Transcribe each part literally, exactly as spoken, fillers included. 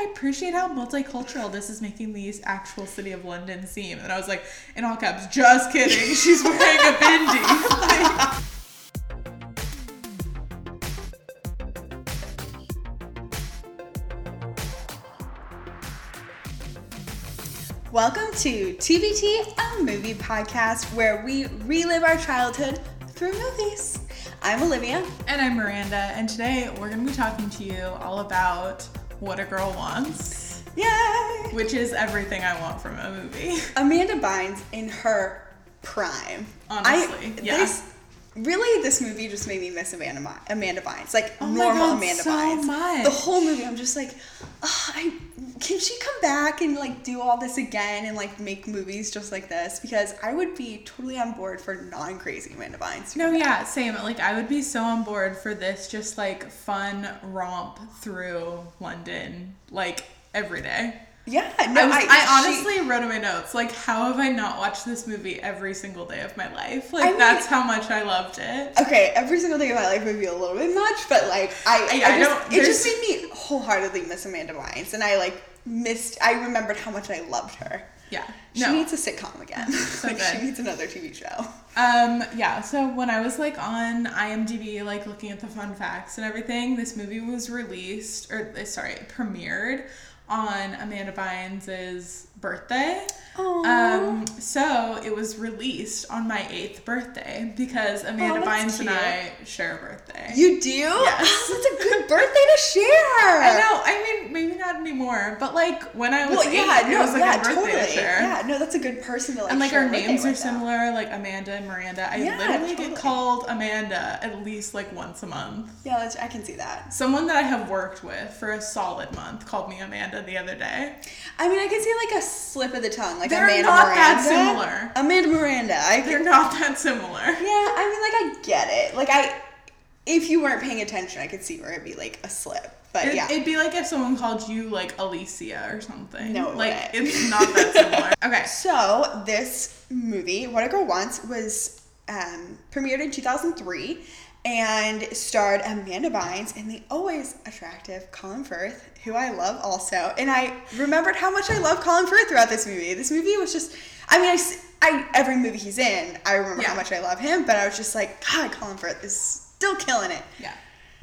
I appreciate how multicultural this is making the actual city of London seem. And I was like, in all caps, just kidding. She's wearing a bindi. Like, welcome to T B T, a movie podcast where we relive our childhood through movies. I'm Olivia. And I'm Miranda. And today we're going to be talking to you all about What a Girl Wants. Yay! Which is everything I want from a movie. Amanda Bynes in her prime. Honestly, I, yeah. This, really, this movie just made me miss Amanda, Amanda Bynes. Like, oh normal God, Amanda so Bynes. Much. The whole movie, I'm just like, oh, I... can she come back and like do all this again and like make movies just like this? Because I would be totally on board for non-crazy Amanda Bynes. No, yeah, same. Like I would be so on board for this just like fun romp through London like every day. Yeah, no, I, was, I, I honestly she, wrote in my notes, like, how have I not watched this movie every single day of my life? Like, I mean, that's how much I loved it. Okay, every single day of my life would be a little bit much, but, like, I, I, I, I just, don't, it just made me wholeheartedly miss Amanda Bynes, and I, like, missed, I remembered how much I loved her. Yeah. She no. needs a sitcom again. So like, she needs another T V show. Um, yeah, so when I was, like, on IMDb, like, looking at the fun facts and everything, this movie was released, or, sorry, it premiered on Amanda Bynes' birthday. Aww. Um, so it was released on my eighth birthday because Amanda oh, Bynes cute. and I share a birthday. You do? Yes. That's a good birthday to share. I know. I mean, maybe not anymore, but like when I was well, eight, yeah, it no, was like yeah, a birthday totally. to share. Yeah, no, that's a good person to like And like share our names are similar, like Amanda and Miranda. I yeah, literally totally. get called Amanda at least like once a month. Yeah, that's, I can see that. Someone that I have worked with for a solid month called me Amanda the other day. I mean, I can see like a slip of the tongue, like They're Amanda Miranda. They're not that similar. Amanda Miranda. I They're not that similar. Yeah, I mean, like I get it. Like I, if you weren't paying attention, I could see where it'd be like a slip. But it, yeah, it'd be like if someone called you like Alicia or something. No, it like wouldn't. It's not that similar. Okay, so this movie, What a Girl Wants, was um, premiered in two thousand three. And starred Amanda Bynes and the always attractive Colin Firth, who I love also. And I remembered how much I love Colin Firth throughout this movie. This movie was just, I mean, I, I every movie he's in, I remember yeah. how much I love him. But I was just like, God, Colin Firth is still killing it. Yeah.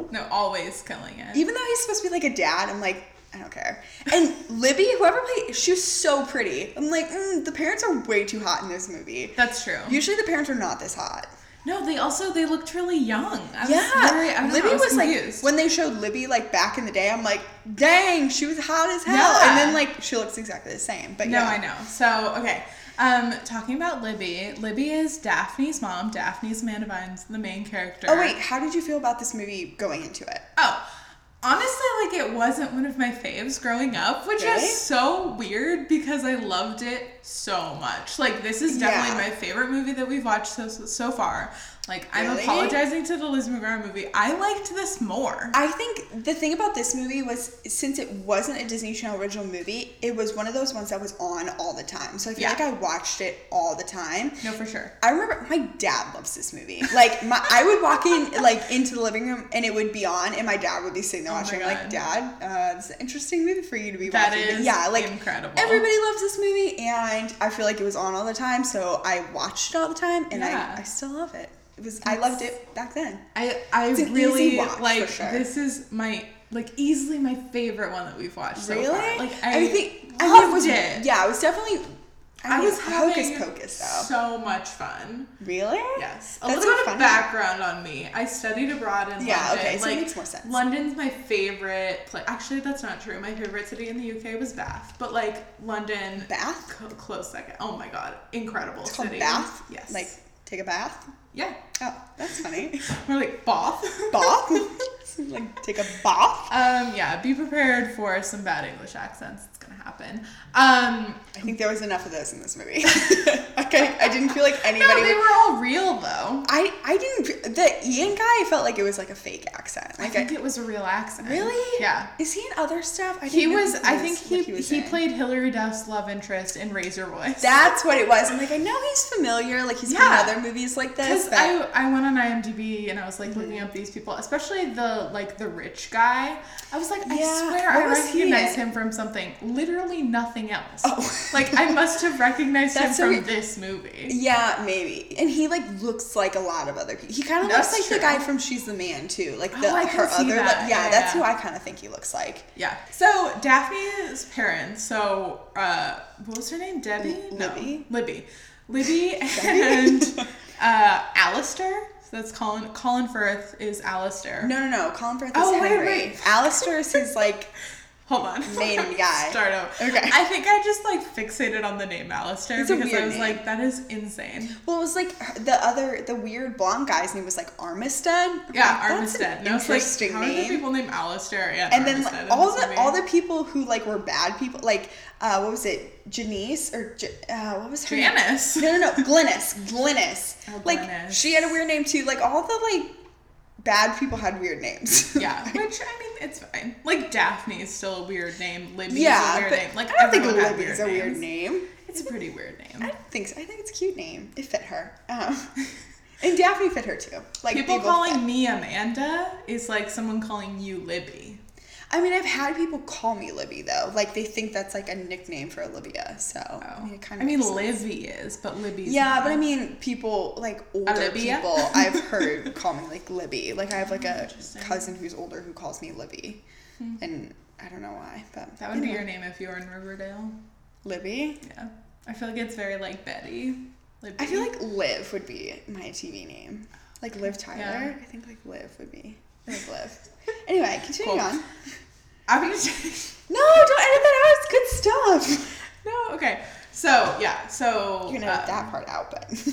No, always killing it. Even though he's supposed to be like a dad, I'm like, I don't care. And Libby, whoever played, she was so pretty. I'm like, mm, the parents are way too hot in this movie. That's true. Usually the parents are not this hot. No, they also, they looked really young. I yeah. was very, I Libby know, I was, was like, when they showed Libby, like, back in the day, I'm like, dang, she was hot as hell. Yeah. And then, like, she looks exactly the same. But No, yeah. I know. So, okay. Um, talking about Libby, Libby is Daphne's mom. Daphne's Amanda Bynes, the main character. Oh, wait. How did you feel about this movie going into it? Oh. Honestly, like, it wasn't one of my faves growing up, which really? is so weird because I loved it so much. Like, this is definitely yeah. my favorite movie that we've watched so so far. Like, really? I'm apologizing to the Lizzie McGuire movie. I liked this more. I think the thing about this movie was, since it wasn't a Disney Channel original movie, it was one of those ones that was on all the time. So I feel yeah. like I watched it all the time. No, for sure. I remember my dad loves this movie. Like, my, I would walk in, like, into the living room, and it would be on, and my dad would be sitting there oh watching. I'm like, Dad, uh, this is an interesting movie for you to be that watching. That is yeah, like, incredible. Everybody loves this movie, and I feel like it was on all the time, so I watched it all the time, and yeah. I, I still love it. It was. That's, I loved it back then. I, I really watch, like. Sure. This is my like easily my favorite one that we've watched. Really? So far. Like I, I think loved I mean, it was it. Yeah, it was definitely. I, I mean, was Hocus Pocus though. So much fun. Really? Yes. A That's little bit of background on me. I studied abroad in yeah, London. Yeah. Okay. So like, it makes more sense. London's my favorite place. Actually, that's not true. My favorite city in the U K was Bath, but like London. Bath. Co- close second. Oh my God! Incredible it's city. Called Bath. Yes. Like take a bath. Yeah. Oh, that's funny. We're like, bath? Bath? Like, take a bath? Um, yeah, be prepared for some bad English accents. It's going to happen. Um, I think there was enough of those in this movie. Okay, I didn't feel like anybody... No, they would... were all real, though. I, I didn't... The Ian guy, I felt like it was, like, a fake accent. Like I think I, it was a real accent. Really? Yeah. Is he in other stuff? I didn't he was... I think he he, he played Hilary Duff's love interest in Razor Voice. That's what it was. I'm like, I know he's familiar. Like, he's yeah. been in other movies like this. Because but... I, I went on IMDb, and I was, like, mm-hmm. looking up these people. Especially the the, like, the rich guy. I was like, yeah. I swear what I recognize him from something. Literally nothing else. Oh. Like, I must have recognized him from weird. This movie. Yeah, maybe. And he, like, looks like a lot of other people. He kind of looks like true. The guy from She's the Man, too. Like, the, oh, I her other. That. Like, yeah, yeah, that's who I kind of think he looks like. Yeah. So, Daphne's parents, so, uh, what was her name? Debbie? L- no. Libby. Libby. Libby and uh, Alistair. So that's Colin. Colin Firth is Alistair. No, no, no. Colin Firth is oh, Henry. Wait, wait. Alistair is his, like, hold on. Main guy. Start over. Okay. I think I just, like, fixated on the name Alistair it's because I was name. Like, that is insane. Well, it was, like, the other, the weird blonde guy's name was, like, Armistead. Yeah, like, Armistead. No, interesting like, how name. How are the people named Alistair and And Armistead then, like, all the, all the people who, like, were bad people, like, uh, what was it? Janice or uh, what was her Janice. Name? No, no, no. Glynis. Glynis. Oh, like Glynis. She had a weird name too. Like all the like bad people had weird names. Yeah, like, which I mean, it's fine. Like Daphne is still a weird name. Libby yeah, is a weird name. Like I don't think Libby is a names. Weird name. It's a pretty weird name. I don't think so. I think it's a cute name. It fit her. Um, and Daphne fit her too. Like people calling fit. Me Amanda is like someone calling you Libby. I mean, I've had people call me Libby, though. Like, they think that's, like, a nickname for Olivia, so. Oh. I mean, it kind of I mean Lizzie is, but Libby's yeah, not. But I mean, people, like, older Olivia? People I've heard call me, like, Libby. Like, I have, like, a cousin who's older who calls me Libby, hmm. and I don't know why, but. That would anyway. Be your name if you were in Riverdale. Libby? Yeah. I feel like it's very, like, Betty. Libby. I feel like Liv would be my T V name. Like, Liv Tyler. Yeah. I think, like, Liv would be. Liv, Liv. Anyway, continuing cool. on. I'm gonna take... No, don't edit that out. It's good stuff. No, okay. So, yeah. So... You're gonna edit um, that part out, but...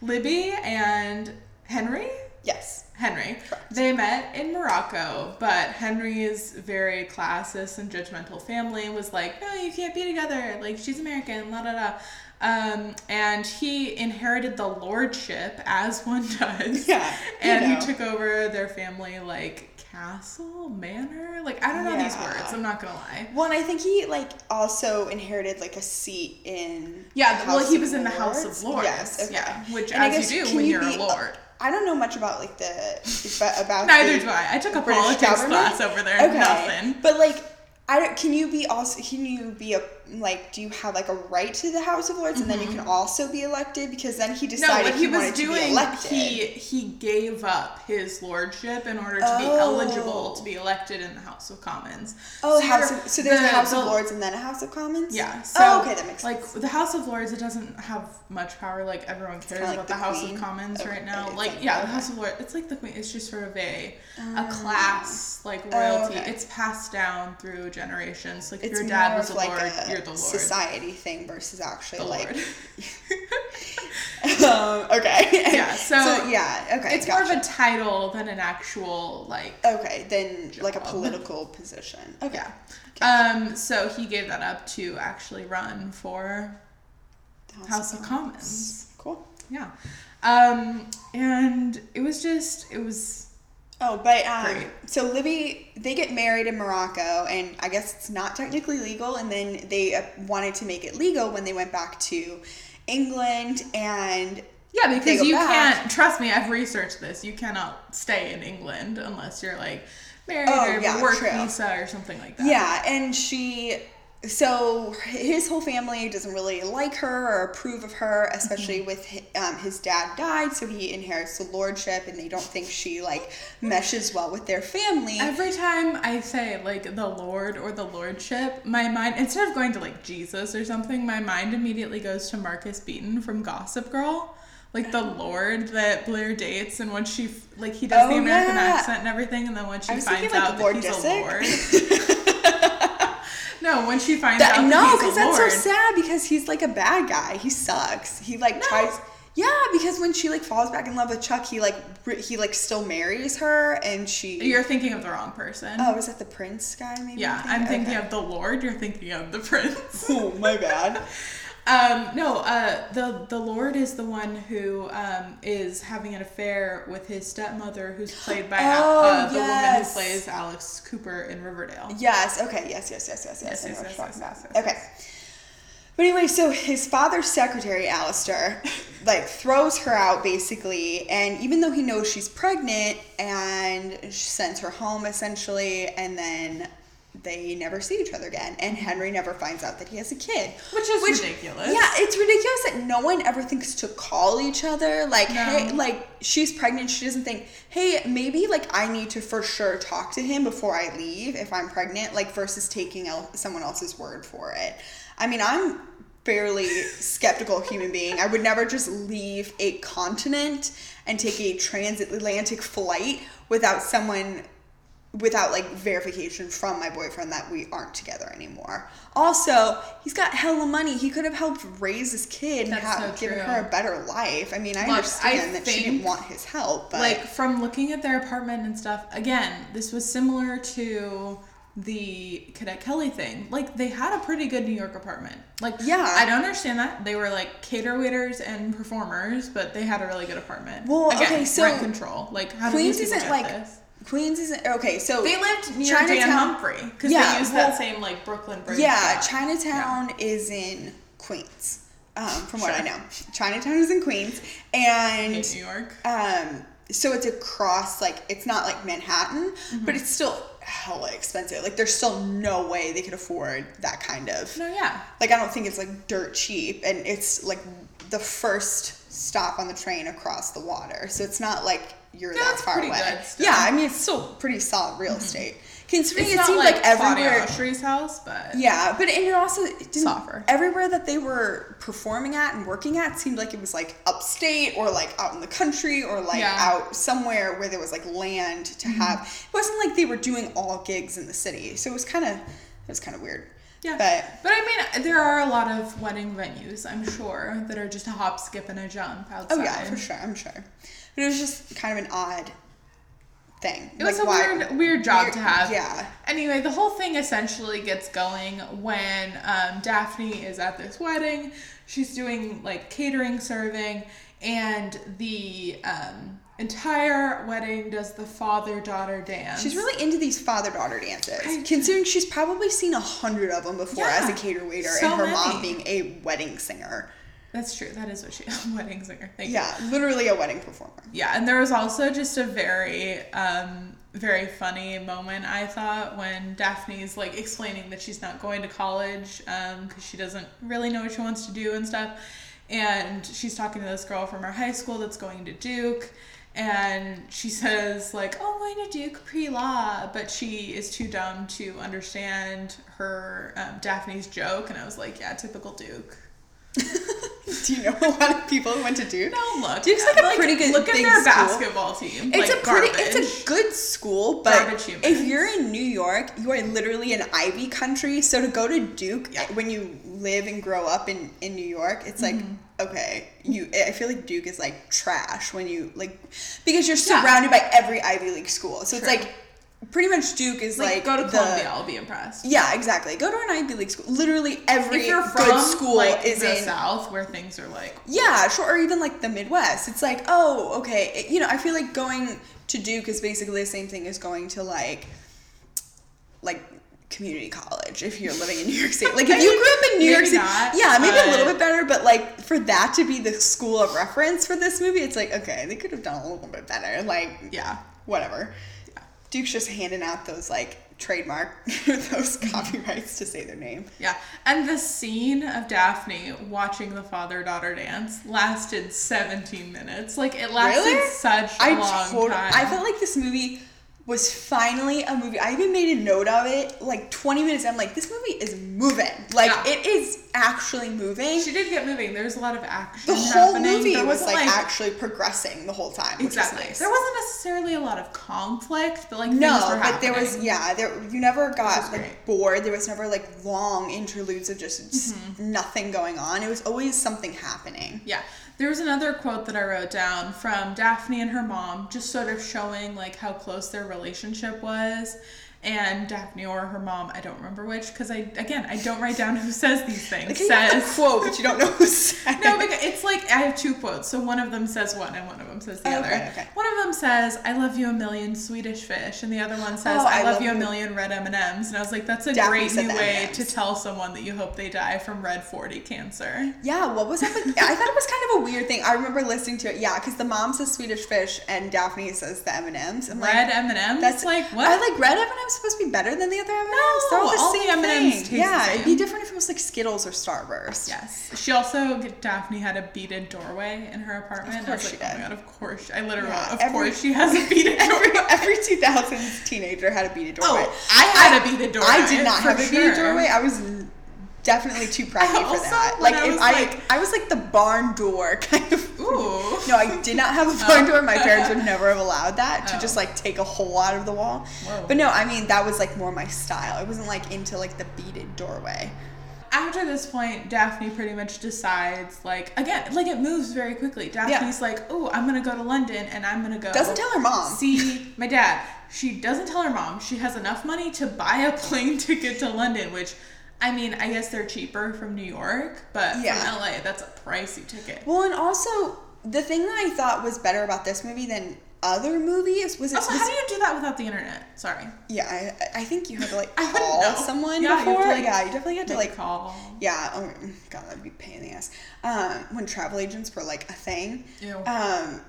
Libby and Henry? Yes. Henry. Correct. They met in Morocco, but Henry's very classist and judgmental family was like, no, you can't be together. Like, she's American, la da da. Um, and he inherited the lordship, as one does. Yeah. And know. He took over their family, like... Castle? Manor? Like, I don't know yeah. these words. I'm not gonna lie. Well, and I think he, like, also inherited, like, a seat in Yeah, the, well, he was in the House of Lords. Yes, okay. Yeah. Which, and as guess, you do when you you're be, a lord. I don't know much about, like, the... about Neither the do I. I took a British politics government. Class over there. Okay. Nothing. But, like, I don't... Can you be also... Can you be a... Like, do you have, like, a right to the House of Lords? Mm-hmm. And then you can also be elected? Because then he decided no, what he, he was wanted doing, to be elected. He, he gave up his lordship in order to oh. be eligible to be elected in the House of Commons. Oh, so, House of, so there's the, a House the, of Lords and then a House of Commons? Yeah. So, oh, okay, that makes like, sense. Like, the House of Lords, it doesn't have much power. Like, everyone cares about like the, the House of Commons okay. right now. Like, like, yeah, the House of Lords, it's like the Queen. It's just sort of a, um, a class, like, royalty. Oh, okay. It's passed down through generations. Like, if it's your dad was a like lord, a, you're the Lord. Society thing versus actually the like um, okay yeah so, so yeah okay it's gotcha. More of a title than an actual like okay then job. Like a political position okay yeah. Gotcha. Um so he gave that up to actually run for the House, House of Commons. Commons cool yeah um and it was just it was Oh, but, um, so Libby, they get married in Morocco, and I guess it's not technically legal, and then they uh, wanted to make it legal when they went back to England, and yeah, because you back. Can't, trust me, I've researched this, you cannot stay in England unless you're, like, married oh, or yeah, work true. Visa or something like that. Yeah, and she... So his whole family doesn't really like her or approve of her, especially mm-hmm. with his, um, his dad died, so he inherits the lordship, and they don't think she, like, meshes well with their family. Every time I say, like, the Lord or the lordship, my mind, instead of going to, like, Jesus or something, my mind immediately goes to Marcus Beaton from Gossip Girl. Like, the Lord that Blair dates, and once she, like, he does oh, the American yeah. accent and everything, and then when she finds thinking, like, out Lord that he's Disick. A lord... No, when she finds that, out no, that he's a lord. No, because that's so sad, because he's, like, a bad guy. He sucks. He, like, no. tries... Yeah, because when she, like, falls back in love with Chuck, he, like, he like still marries her, and she... You're thinking of the wrong person. Oh, is that the prince guy, maybe? Yeah, I'm thinking okay. of the lord. You're thinking of the prince. Oh, my bad. Um, no, uh, the, the lord is the one who um, is having an affair with his stepmother, who's played by oh, uh, the yes. woman who plays Alex Cooper in Riverdale. Yes, okay, yes, yes, yes, yes, yes. yes, yes, yes, yes, yes, yes okay. But anyway, so his father's secretary, Alistair, like throws her out basically, and even though he knows she's pregnant, and she sends her home essentially, and then they never see each other again, and Henry never finds out that he has a kid. Which is Which, ridiculous. Yeah, it's ridiculous that no one ever thinks to call each other. Like, no. Hey, like, she's pregnant, she doesn't think, hey, maybe, like, I need to for sure talk to him before I leave if I'm pregnant, like, versus taking el- someone else's word for it. I mean, I'm fairly skeptical human being. I would never just leave a continent and take a transatlantic flight without someone... without, like, verification from my boyfriend that we aren't together anymore. Also, he's got hella money. He could have helped raise this kid That's and have so given her a better life. I mean, I Look, understand I that she didn't want his help. But... Like, from looking at their apartment and stuff, again, this was similar to the Cadet Kelly thing. Like, they had a pretty good New York apartment. Like, yeah. I don't understand that. They were, like, cater waiters and performers, but they had a really good apartment. Well, again, okay, so... rent control. Like, how do we do this? Queens isn't okay. So they lived near Chinatown, Dan Humphrey, because yeah, they used well, that same like Brooklyn Bridge. Yeah, spot. Chinatown yeah. is in Queens, um, from what sure. I know. Chinatown is in Queens, and in New York. Um, so it's across like it's not like Manhattan, mm-hmm. but it's still hella expensive. Like there's still no way they could afford that kind of. No, yeah. Like I don't think it's like dirt cheap, and it's like the first stop on the train across the water. So it's not like. You're yeah, that far away. Yeah, I mean, it's still pretty solid real estate. Mm-hmm. Considering it's it seemed like, like everywhere. Autry's house, but. Yeah, but and it also it didn't. Softer. Everywhere that they were performing at and working at seemed like it was like upstate or like out in the country or like yeah. out somewhere where there was like land to mm-hmm. have. It wasn't like they were doing all gigs in the city. So it was kind of it was kind of weird. Yeah. But, but I mean, there are a lot of wedding venues, I'm sure, that are just a hop, skip, and a jump outside. Oh, yeah, for sure. I'm sure. But it was just kind of an odd thing. It like was a why, weird, weird job weird, to have. Yeah. Anyway, the whole thing essentially gets going when um, Daphne is at this wedding. She's doing like catering serving, and the um, entire wedding does the father-daughter dance. She's really into these father-daughter dances, I, considering she's probably seen a hundred of them before yeah, as a cater waiter, so and her many. mom being a wedding singer. That's true. That is what she is. A wedding singer. Thank yeah, you. Yeah, literally a wedding performer. Yeah, and there was also just a very, um, very funny moment, I thought, when Daphne's, like, explaining that she's not going to college um, because she doesn't really know what she wants to do and stuff. And she's talking to this girl from her high school that's going to Duke. And she says, like, oh, I'm going to Duke pre-law. But she is too dumb to understand her, um, Daphne's joke. And I was like, yeah, typical Duke. Do you know a lot of people who went to Duke? No, look. Duke's like a like, pretty good Look at their school. basketball team. It's like a garbage. pretty, it's a good school, but if you're in New York, you are literally an Ivy country. So to go to Duke yeah. when you live and grow up in, in New York, it's like, mm-hmm. okay, you. I feel like Duke is like trash when you like, because you're surrounded yeah. by every Ivy League school. So True. It's like. Pretty much Duke is like, like go to the, Columbia, I'll be impressed. Yeah, exactly. Go to an Ivy League school. Literally every from, good school like, is the in the South where things are like yeah, sure, or even like the Midwest. It's like, oh, okay, it, you know, I feel like going to Duke is basically the same thing as going to like like community college if you're living in New York City. Like if you grew up in New York City, not, yeah, maybe a little bit better, but like for that to be the school of reference for this movie, it's like, okay, they could have done a little bit better. Like yeah, whatever. Duke's just handing out those, like, trademark, those copyrights to say their name. Yeah. And the scene of Daphne watching the father-daughter dance lasted seventeen minutes. Like, it lasted really? such a I long told- time. I felt like this movie was finally a movie. I even made a note of it, like, twenty minutes. I'm like, this movie is moving. Like, yeah. it is actually moving. She did get moving. There was a lot of action happening. The whole happening. movie there was, like, like, actually progressing the whole time, which exactly. was nice. There wasn't necessarily a lot of conflict, but, like, no, things were happening. No, but there was, yeah, there, you never got, like, great. bored. There was never, like, long interludes of just, just mm-hmm. nothing going on. It was always something happening. Yeah. There was another quote that I wrote down from Daphne and her mom, just sort of showing, like, how close their relationship was. and Daphne or her mom, I don't remember which, because I, again, I don't write down who says these things. Like, you says, have a quote, but you don't know who said. No, because it's like, I have two quotes, so one of them says one, and one of them says the oh, other. Okay, okay. One of them says, I love you a million Swedish fish, and the other one says, oh, I, I love, love you a million red M and M's, and I was like, that's a Daphne great new way M and M's. To tell someone that you hope they die from red forty cancer. Yeah, what was that? Like? I thought it was kind of a weird thing. I remember listening to it, yeah, because the mom says Swedish fish, and Daphne says the M and M's. I'm red like, M and M's? That's like, what? I like red M and M's. Supposed to be better than the other M and M's? No, they're all, the all the M and M's taste yeah, the same. It'd be different if it was like Skittles or Starburst. Yes. She also, Daphne had a beaded doorway in her apartment. Of course I was like, she did. Oh my God, of course. She, I literally, yeah, of every, course she has a beaded doorway. Every, every two thousands teenager had a beaded doorway. Oh, I had I, a beaded doorway. I did not have a beaded sure. doorway. I was definitely too private for also, that. Like, if I, like, I was like the barn door kind of. Ooh. No, I did not have a barn door. My parents would never have allowed that to oh. just like take a hole out of the wall. Whoa. But no, I mean, that was like more my style. I wasn't like into like the beaded doorway. After this point, Daphne pretty much decides, like, again, like, it moves very quickly. Daphne's yeah. like, oh, I'm going to go to London, and I'm going to go... Doesn't tell her mom. See my dad. She doesn't tell her mom. She has enough money to buy a plane ticket to London, which... I mean, I guess they're cheaper from New York, but yeah. from L A, that's a pricey ticket. Well, and also, the thing that I thought was better about this movie than other movies was... It also, was, how do you do that without the internet? Sorry. Yeah, I I think you had to, like, call someone yeah, before. You to, like, yeah, you definitely had to, like... call. Yeah. Oh, God, that would be a pain in the ass. Um, when travel agents were, like, a thing. Ew. Um,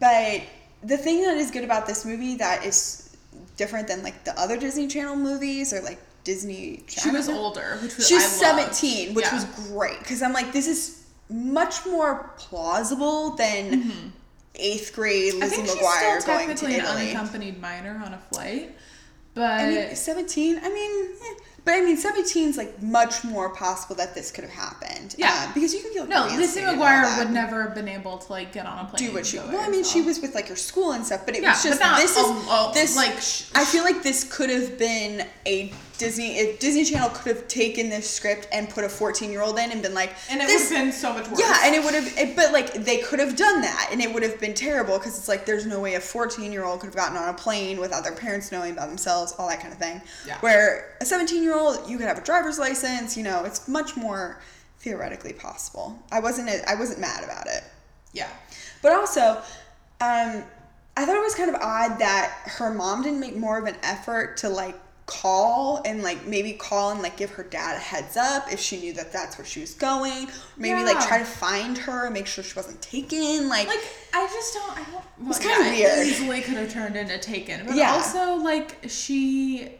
but the thing that is good about this movie that is different than, like, the other Disney Channel movies or, like, Disney Channel. She was older, which was, she was I loved. seventeen, which yeah. was great, because I'm like, this is much more plausible than mm-hmm. eighth grade Lizzie McGuire going to Italy. I think she's still technically an unaccompanied minor on a flight, but I mean, seventeen. I mean, eh. But I mean, seventeen's like much more possible that this could have happened. Yeah, um, because you can feel no. Lizzie McGuire would never have been able to like get on a plane. Do what she. Well, I mean, she was with like her school and stuff, but it yeah, was just not, this oh, is oh, this like. Sh- I feel like this could have been a Disney. If Disney Channel could have taken this script and put a fourteen-year-old in and been like, and it would have been so much worse. Yeah, and it would have. But like, they could have done that, and it would have been terrible because it's like there's no way a fourteen-year-old could have gotten on a plane without their parents knowing about themselves, all that kind of thing. Yeah. Where a seventeen-year-old. You could have a driver's license, you know, it's much more theoretically possible. I wasn't I wasn't mad about it. Yeah. But also, um, I thought it was kind of odd that her mom didn't make more of an effort to, like, call and, like, maybe call and, like, give her dad a heads up if she knew that that's where she was going. Maybe, yeah. like, try to find her and make sure she wasn't taken. Like, like I just don't, I don't. Well, it's kind yeah, of weird. It easily could have turned into Taken. But yeah. also, like, she...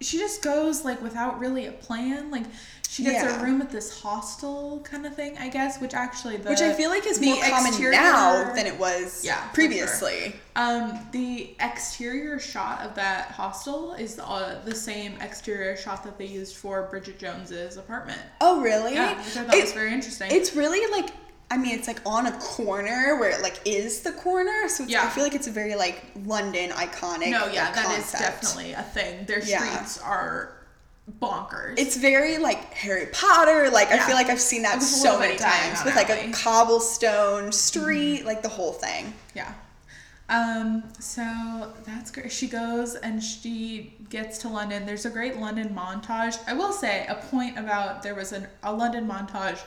She just goes, like, without really a plan. Like, she gets yeah. a room at this hostel kind of thing, I guess, which actually the... Which I feel like is more common exterior, now than it was yeah, previously. Sure. Um, the exterior shot of that hostel is uh, the same exterior shot that they used for Bridget Jones's apartment. Oh, really? Yeah, which I thought it, was very interesting. It's really, like... I mean, it's, like, on a corner where it, like, is the corner. So it's, yeah. I feel like it's a very, like, London iconic No, yeah, like, that concept. Is definitely a thing. Their yeah. streets are bonkers. It's very, like, Harry Potter. Like, yeah. I feel like I've seen that so many times. With, like, alley. A cobblestone street. Mm-hmm. Like, the whole thing. Yeah. Um, so that's great. She goes and she gets to London. There's a great London montage. I will say a point about there was an, a London montage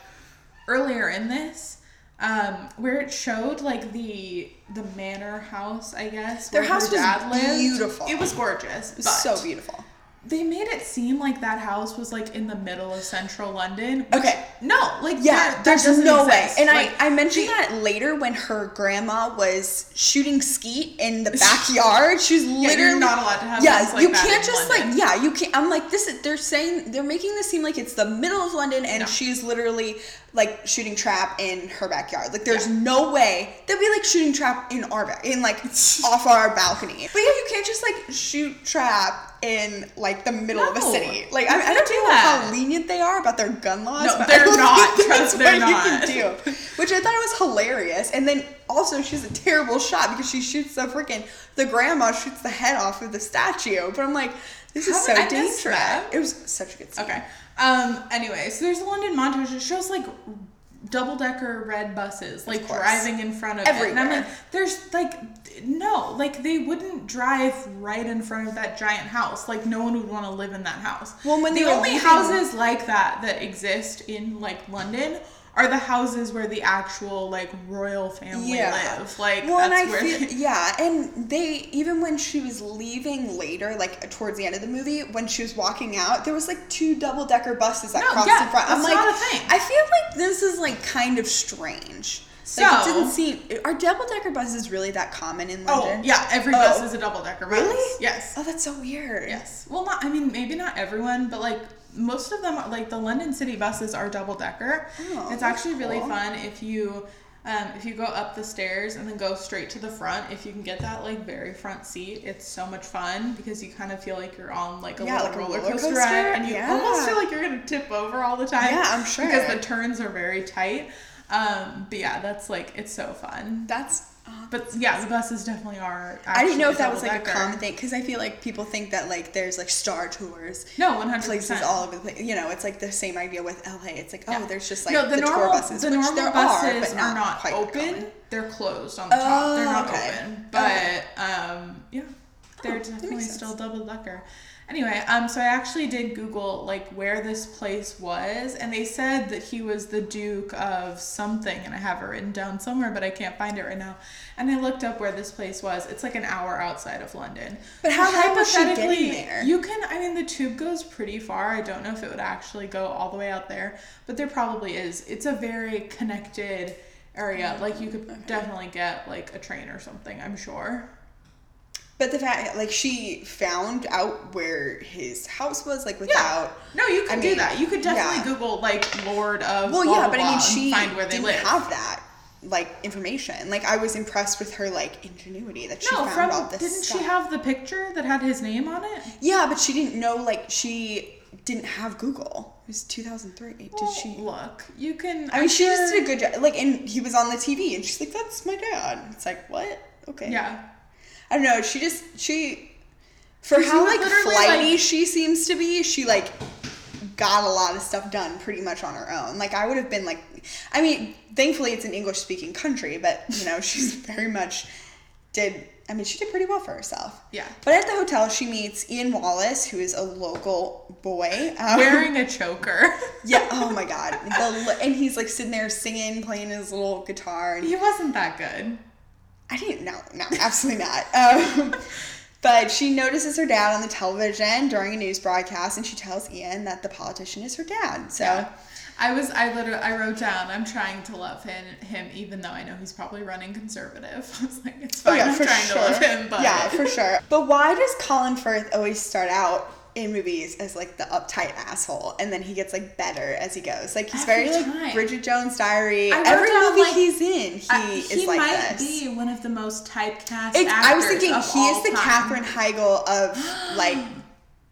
earlier in this, um, where it showed like the the manor house, I guess. Their house was beautiful. It was gorgeous. It was so beautiful. They made it seem like that house was like in the middle of central London. Okay. No, like yeah, there's no way. And I, I mentioned that later when her grandma was shooting skeet in the backyard. She was literally not allowed to have. Yeah, you can't just like yeah, you can't. I'm like this is they're saying they're making this seem like it's the middle of London and she's literally like shooting trap in her backyard. Like there's no way that'd be like shooting trap in our back in like off our balcony. But yeah, you can't just like shoot trap. In like the middle no. of a city, like I, I don't know that. How lenient they are about their gun laws. No, but they're not. Trust, they're not. You can do, which I thought it was hilarious. And then also, she's a terrible shot because she shoots the freaking the grandma shoots the head off of the statue. But I'm like, this is how so I dangerous. It was such a good scene. Okay. Um. Anyway, so there's a London montage. It shows like double-decker red buses, like, driving in front of everywhere. It. And I'm like, there's, like, no. Like, they wouldn't drive right in front of that giant house. Like, no one would want to live in that house. Well, when the only leaving... houses like that that exist in, like, London are the houses where the actual, like, royal family yeah. live. Like, well, that's and I where feel, they... Yeah, and they, even when she was leaving later, like, towards the end of the movie, when she was walking out, there was, like, two double-decker buses that no, crossed yeah, in front. I'm that's like, not a thing. I feel like this is, like, kind of strange. So... Like, it didn't seem... Are double-decker buses really that common in London? Oh, yeah, every oh. bus is a double-decker bus. Really? Yes. Oh, that's so weird. Yes. Well, not, I mean, maybe not everyone, but, like... Most of them, are, like, the London City buses are double-decker. Oh, it's actually cool. really fun if you um, if you go up the stairs and then go straight to the front. If you can get that, like, very front seat, it's so much fun because you kind of feel like you're on, like, a yeah, little like roller, roller coaster ride. And you yeah. almost feel like you're going to tip over all the time. Yeah, I'm sure. Because the turns are very tight. Um, but, yeah, that's, like, it's so fun. That's But yeah, the buses definitely are. I didn't know if that was like a common thing because I feel like people think that like there's like Star Tours. No, one hundred percent Places all over the place. You know, it's like the same idea with L A. It's like, oh, yeah. there's just like no, the, the normal, tour buses. The which normal there buses are, but are not, not open. Common. They're closed on the top. Oh, They're not okay. open. But okay. um, yeah, they're oh, definitely still double decker. Anyway, um, so I actually did Google, like, where this place was, and they said that he was the Duke of something, and I have it written down somewhere, but I can't find it right now. And I looked up where this place was. It's, like, an hour outside of London. But how hypothetically, was she getting there? You can, I mean, the tube goes pretty far. I don't know if it would actually go all the way out there, but there probably is. It's a very connected area. Like, you could okay. definitely get, like, a train or something, I'm sure. But the fact, like, she found out where his house was, like, without... Yeah. No, you could I do mean, that. You could definitely yeah. Google, like, Lord of... Well, blah, yeah, blah, but I mean, she find where they didn't live. Have that, like, information. Like, I was impressed with her, like, ingenuity that she no, found from, all this didn't stuff. She have the picture that had his name on it? Yeah, but she didn't know, like, she didn't have Google. It was two thousand three. Did well, she... Look, you can... I mean, she just did a good job. Like, and he was on the T V, and she's like, that's my dad. It's like, what? Okay. Yeah. I don't know, she just, she, for how, like, flighty like, she seems to be, she, like, got a lot of stuff done pretty much on her own. Like, I would have been, like, I mean, thankfully it's an English-speaking country, but, you know, she's very much did, I mean, she did pretty well for herself. Yeah. But at the hotel, she meets Ian Wallace, who is a local boy. Um, Wearing a choker. Yeah, oh my God. The, and he's, like, sitting there singing, playing his little guitar. And, he wasn't that good. I didn't know. No, absolutely not. Um, but she notices her dad on the television during a news broadcast, and she tells Ian that the politician is her dad. So, yeah. I was, I literally, I wrote down, I'm trying to love him, him, even though I know he's probably running conservative. I was like, it's fine. Oh, yeah, I'm trying sure. to love him, but yeah, for sure. But why does Colin Firth always start out in movies as, like, the uptight asshole, and then he gets, like, better as he goes? Like, he's every very, time. Like, Bridget Jones Diary. Every down, movie like, he's in, he uh, is he like this. He might be one of the most typecast it, actors I was thinking, of he is the time. Katherine Heigl of, like,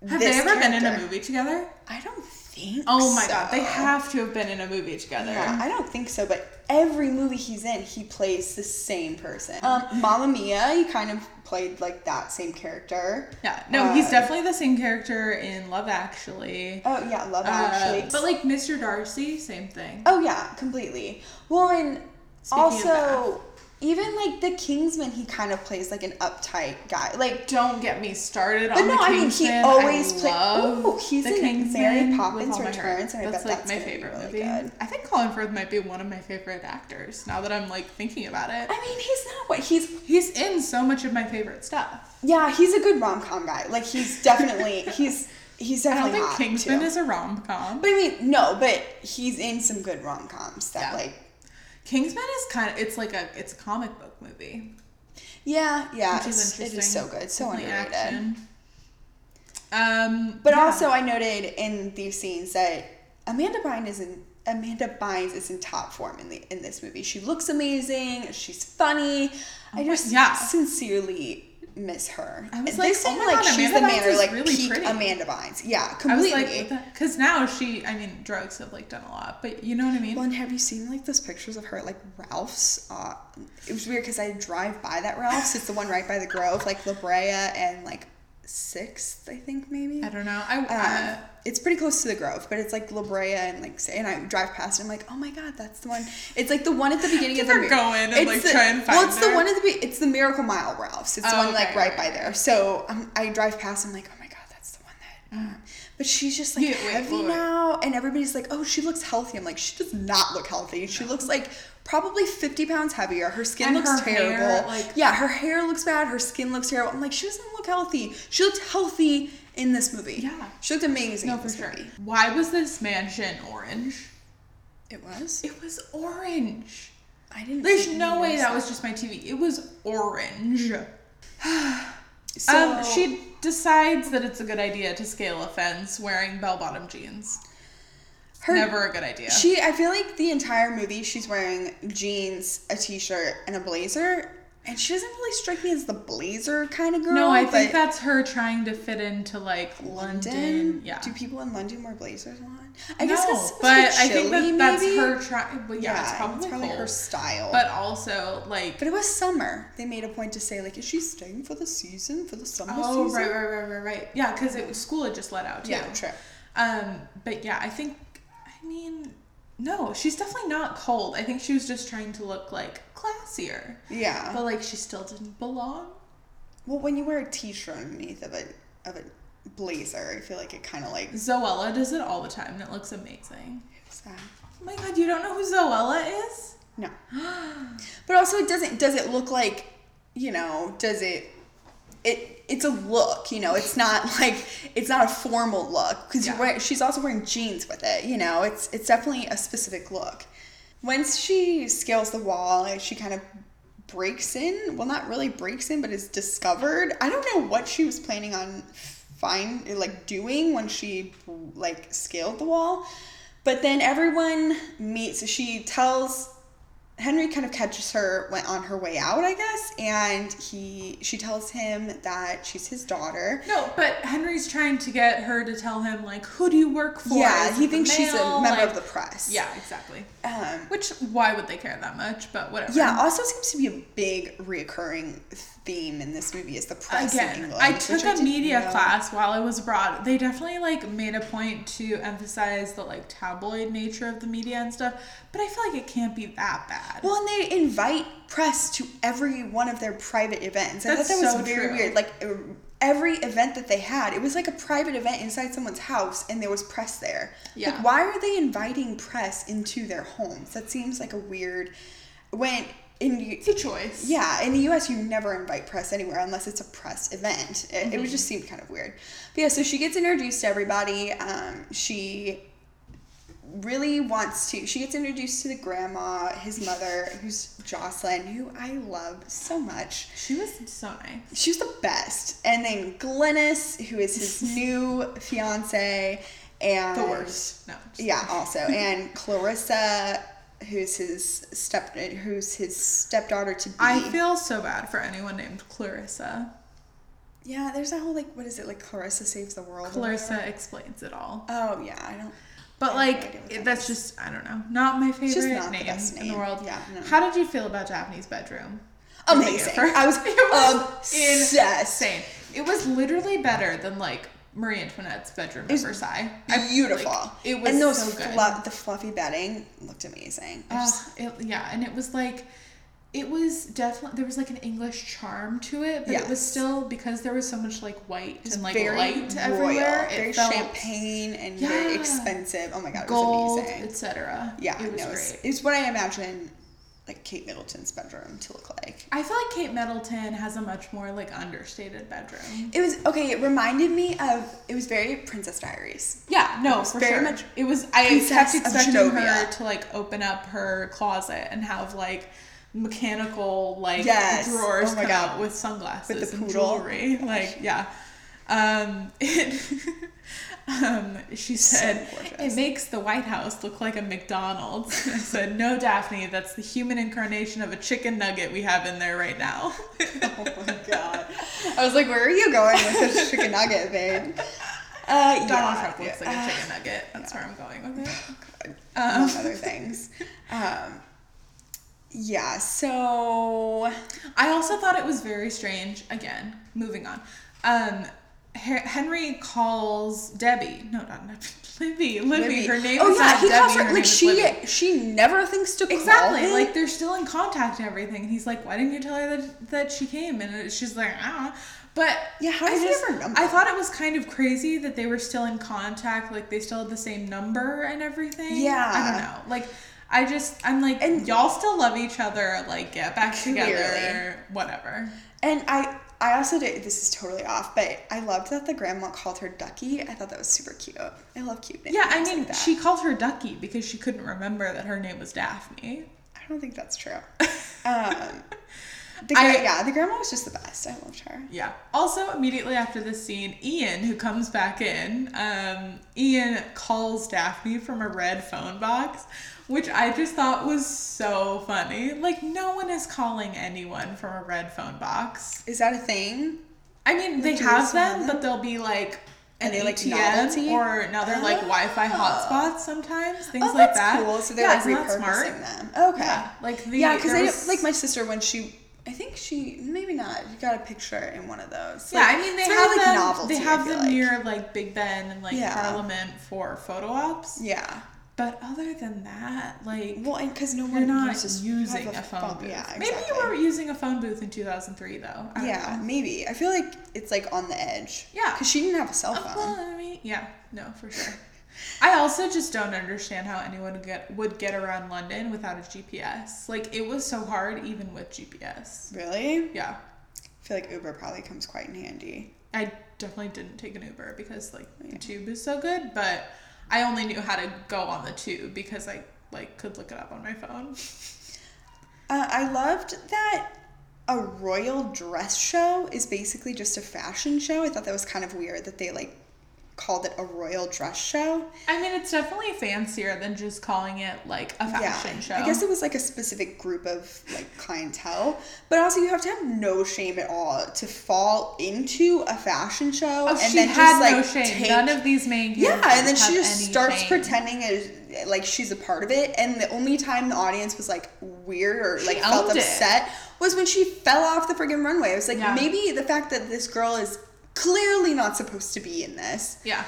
have this they ever character. Been in a movie together? I don't think Oh, my so. God. They have to have been in a movie together. Yeah, I don't think so, but every movie he's in, he plays the same person. Um, Mamma Mia, he kind of played like that same character. Yeah, no, uh, he's definitely the same character in Love Actually. Oh yeah, Love uh, Actually. But like Mister Darcy, same thing. Oh yeah, completely. Well, and speaking also even like the Kingsman, he kind of plays like an uptight guy. Like, don't get me started on no, the Kingsman. But no, I mean he always plays. Oh, he's the in Kingsman Mary Poppins Returns. And I that's bet like that's my favorite really movie. Good. I think Colin Firth might be one of my favorite actors. Now that I'm like thinking about it. I mean, he's not what he's he's in so much of my favorite stuff. Yeah, he's a good rom-com guy. Like he's definitely he's. He's definitely I don't think Kingsman too. Is a rom-com. But I mean, no, but he's in some good rom-coms that yeah. like. Kingsman is kind of, it's like a, it's a comic book movie. Yeah, yeah. Which is interesting. It is so good. So definitely underrated. Action. Um, But yeah. also I noted in these scenes that Amanda Bynes is in, Amanda Bynes is in top form in the in this movie. She looks amazing. She's funny. Oh I just yeah. sincerely miss her. I was like, this oh my like God, she's Amanda the Bynes manner, like really peak pretty. Amanda Bynes. Yeah, completely. Because like, now she, I mean, drugs have like done a lot, but you know what I mean? Well, and have you seen like those pictures of her at like Ralph's? Uh, it was weird because I drive by that Ralph's. It's the one right by the Grove, like La Brea and like sixth, I think, maybe. I don't know. I, I um, it's pretty close to the Grove, but it's like La Brea and like, and I drive past it and I'm like, oh my God, that's the one. It's like the one at the beginning of the mirror. Going and it's like the, try and find well, it's there. The one at the be- it's the Miracle Mile Ralph's. It's oh, the one okay, like right, right by there. So um, I drive past and I'm like, oh my God, that's the one that. Um, but she's just like yeah, wait, heavy wait. now, and everybody's like, oh, she looks healthy. I'm like, she does not look healthy. She looks like probably fifty pounds heavier. Her skin and looks her terrible. Hair, like, yeah, her hair looks bad. Her skin looks terrible. I'm like, she doesn't look healthy. She looked healthy in this movie. Yeah. She looked amazing. No, for sure. Movie. Why was this mansion orange? It was? It was orange. I didn't There's no way that was just my T V. It was orange. So um, she decides that it's a good idea to scale a fence wearing bell-bottom jeans. Her, Never a good idea. She, I feel like the entire movie she's wearing jeans, a t-shirt, and a blazer, and she doesn't really strike me as the blazer kind of girl. No, I think that's her trying to fit into like London. London. Yeah. Do people in London wear blazers a lot? I no, guess it's but chilly, I think that that's maybe? her trying. Well, yeah, yeah, it's probably, it's probably her style. But also like. But it was summer. They made a point to say like, is she staying for the season for the summer oh, season? Oh right, right, right, right, right. Yeah, because it was school had just let out too. Yeah, true. Um, but yeah, I think. I mean, no, she's definitely not cold. I think she was just trying to look, like, classier. Yeah. But, like, she still didn't belong. Well, when you wear a t-shirt underneath of a of a blazer, I feel like it kind of, like... Zoella does it all the time, and it looks amazing. Exactly. Oh, my God, you don't know who Zoella is? No. But also, it doesn't... Does it look like, you know, does it... It it's a look, you know. It's not like it's not a formal look because yeah. right, she's also wearing jeans with it, you know. It's it's definitely a specific look. Once she scales the wall, and she kind of breaks in. Well, not really breaks in, but is discovered. I don't know what she was planning on find like doing when she like scaled the wall, but then everyone meets. She tells. Henry kind of catches her on her way out, I guess, and he she tells him that she's his daughter. No, but Henry's trying to get her to tell him, like, who do you work for? Yeah, he thinks she's a member of the press. Yeah, exactly. Um, Which, why would they care that much? But whatever. Yeah, also seems to be a big reoccurring theme in this movie is the press in England. Again, I took a media class while I was abroad. They definitely, like, made a point to emphasize the, like, tabloid nature of the media and stuff, but I feel like it can't be that bad. Well, and they invite press to every one of their private events. I That's thought that was so very true. Weird. Like, every event that they had, it was like a private event inside someone's house, and there was press there. Yeah. Like, why are they inviting press into their homes? That seems like a weird... When in It's a choice. Yeah. In the U S, you never invite press anywhere unless it's a press event. It, mm-hmm. it would just seem kind of weird. But yeah, so she gets introduced to everybody. Um, she... really wants to she gets introduced to the grandma, his mother, who's Jocelyn, who I love so much. She was so nice. She was the best. And then Glynis, who is his new fiance, and the worst. No. Yeah, also. And Clarissa, who's his step who's his stepdaughter to be. I feel so bad for anyone named Clarissa. Yeah, there's that whole like what is it like Clarissa saves the world. Clarissa explains it all. Oh yeah, I don't But, like, that that's is. just, I don't know, not my favorite just not name, the best name in the world. Yeah, no. How did you feel about Daphne's bedroom? Amazing. I was, was obsessed. Insane. It was literally better than, like, Marie Antoinette's bedroom in Versailles. Beautiful. I, like, it was and those so good. Flu- the fluffy bedding looked amazing. Uh, just... it, yeah, and it was, like, it was definitely, there was, like, an English charm to it, but yes. it was still, because there was so much, like, white and, like, very light royal, everywhere. Very it felt, champagne and yeah. very expensive. Oh, my God, it Gold, was amazing. Gold, et cetera. Yeah, it was no, great. It's what I imagine, like, Kate Middleton's bedroom to look like. I feel like Kate Middleton has a much more, like, understated bedroom. It was, okay, it reminded me of, it was very Princess Diaries. Yeah, no, for very sure. Much, it was, I Princess kept expecting her to, like, open up her closet and have, like, mechanical like yes. drawers oh come God. out with sunglasses with the and jewelry. Oh like yeah. Um it um she said so it makes the White House look like a McDonald's. I said, no Daphne, that's the human incarnation of a chicken nugget we have in there right now. Oh my God. I was like, where are you going with this chicken nugget, babe? Uh, Donald yeah, Trump looks yeah. like a chicken nugget. That's yeah. where I'm going with it. Oh God. Um, Among other things. Um Yeah, so I also thought it was very strange, again, moving on, um, Henry calls Debbie. No, not Libby. Libby. Libby. Her name oh, is yeah, not he Debbie. Calls her, her like she, Libby. She never thinks to call exactly. him. Like they're still in contact and everything. And he's like, "Why didn't you tell her that that she came?" And she's like, "I don't know." But yeah, how I just I thought it was kind of crazy that they were still in contact. Like they still had the same number and everything. Yeah, I don't know. Like I just I'm like, and y'all still love each other. Like get back clearly. together, whatever. And I. I also did, this is totally off, but I loved that the grandma called her Ducky. I thought that was super cute. I love cute names. Yeah, I mean, like she called her Ducky because she couldn't remember that her name was Daphne. I don't think that's true. um, the I, yeah, the grandma was just the best. I loved her. Yeah. Also, immediately after this scene, Ian, who comes back in, um, Ian calls Daphne from a red phone box, which I just thought was so funny. Like, no one is calling anyone from a red phone box. Is that a thing? I mean, they, they have them, them, but they'll be like an they A T M like or another like oh. Wi-Fi hotspot sometimes, things oh, like that. Cool. So they're yeah, like repurposing them. Okay. Yeah, like the yeah, because was... like my sister when she. I think she maybe not. You got a picture in one of those. Like, yeah, I mean they have like them, novelty. They have them like. near like Big Ben and like yeah. Parliament for photo ops. Yeah. But other than that, like... Well, and because no one not uses using a phone, phone booth. Yeah, exactly. Maybe you were using a phone booth in two thousand three, though. I don't yeah, know. maybe. I feel like it's, like, on the edge. Yeah. Because she didn't have a cell phone. Well, I mean, yeah. No, for sure. I also just don't understand how anyone would get, would get around London without a G P S. Like, it was so hard even with G P S. Really? Yeah. I feel like Uber probably comes quite in handy. I definitely didn't take an Uber because, like, yeah. the tube is so good, but... I only knew how to go on the tube because I, like, could look it up on my phone. Uh, I loved that a royal dress show is basically just a fashion show. I thought that was kind of weird that they, like, called it a royal dress show. I mean, it's definitely fancier than just calling it, like, a fashion yeah, show. I guess it was, like, a specific group of, like, clientele. But also, you have to have no shame at all to fall into a fashion show. Oh, and she then had just, no like, shame. Take... None of these main characters Yeah, and then she just starts shame. pretending as, like she's a part of it. And the only time the audience was, like, weird or, like, she felt upset it. was when she fell off the friggin' runway. It was like, yeah. maybe the fact that this girl is... clearly not supposed to be in this. Yeah.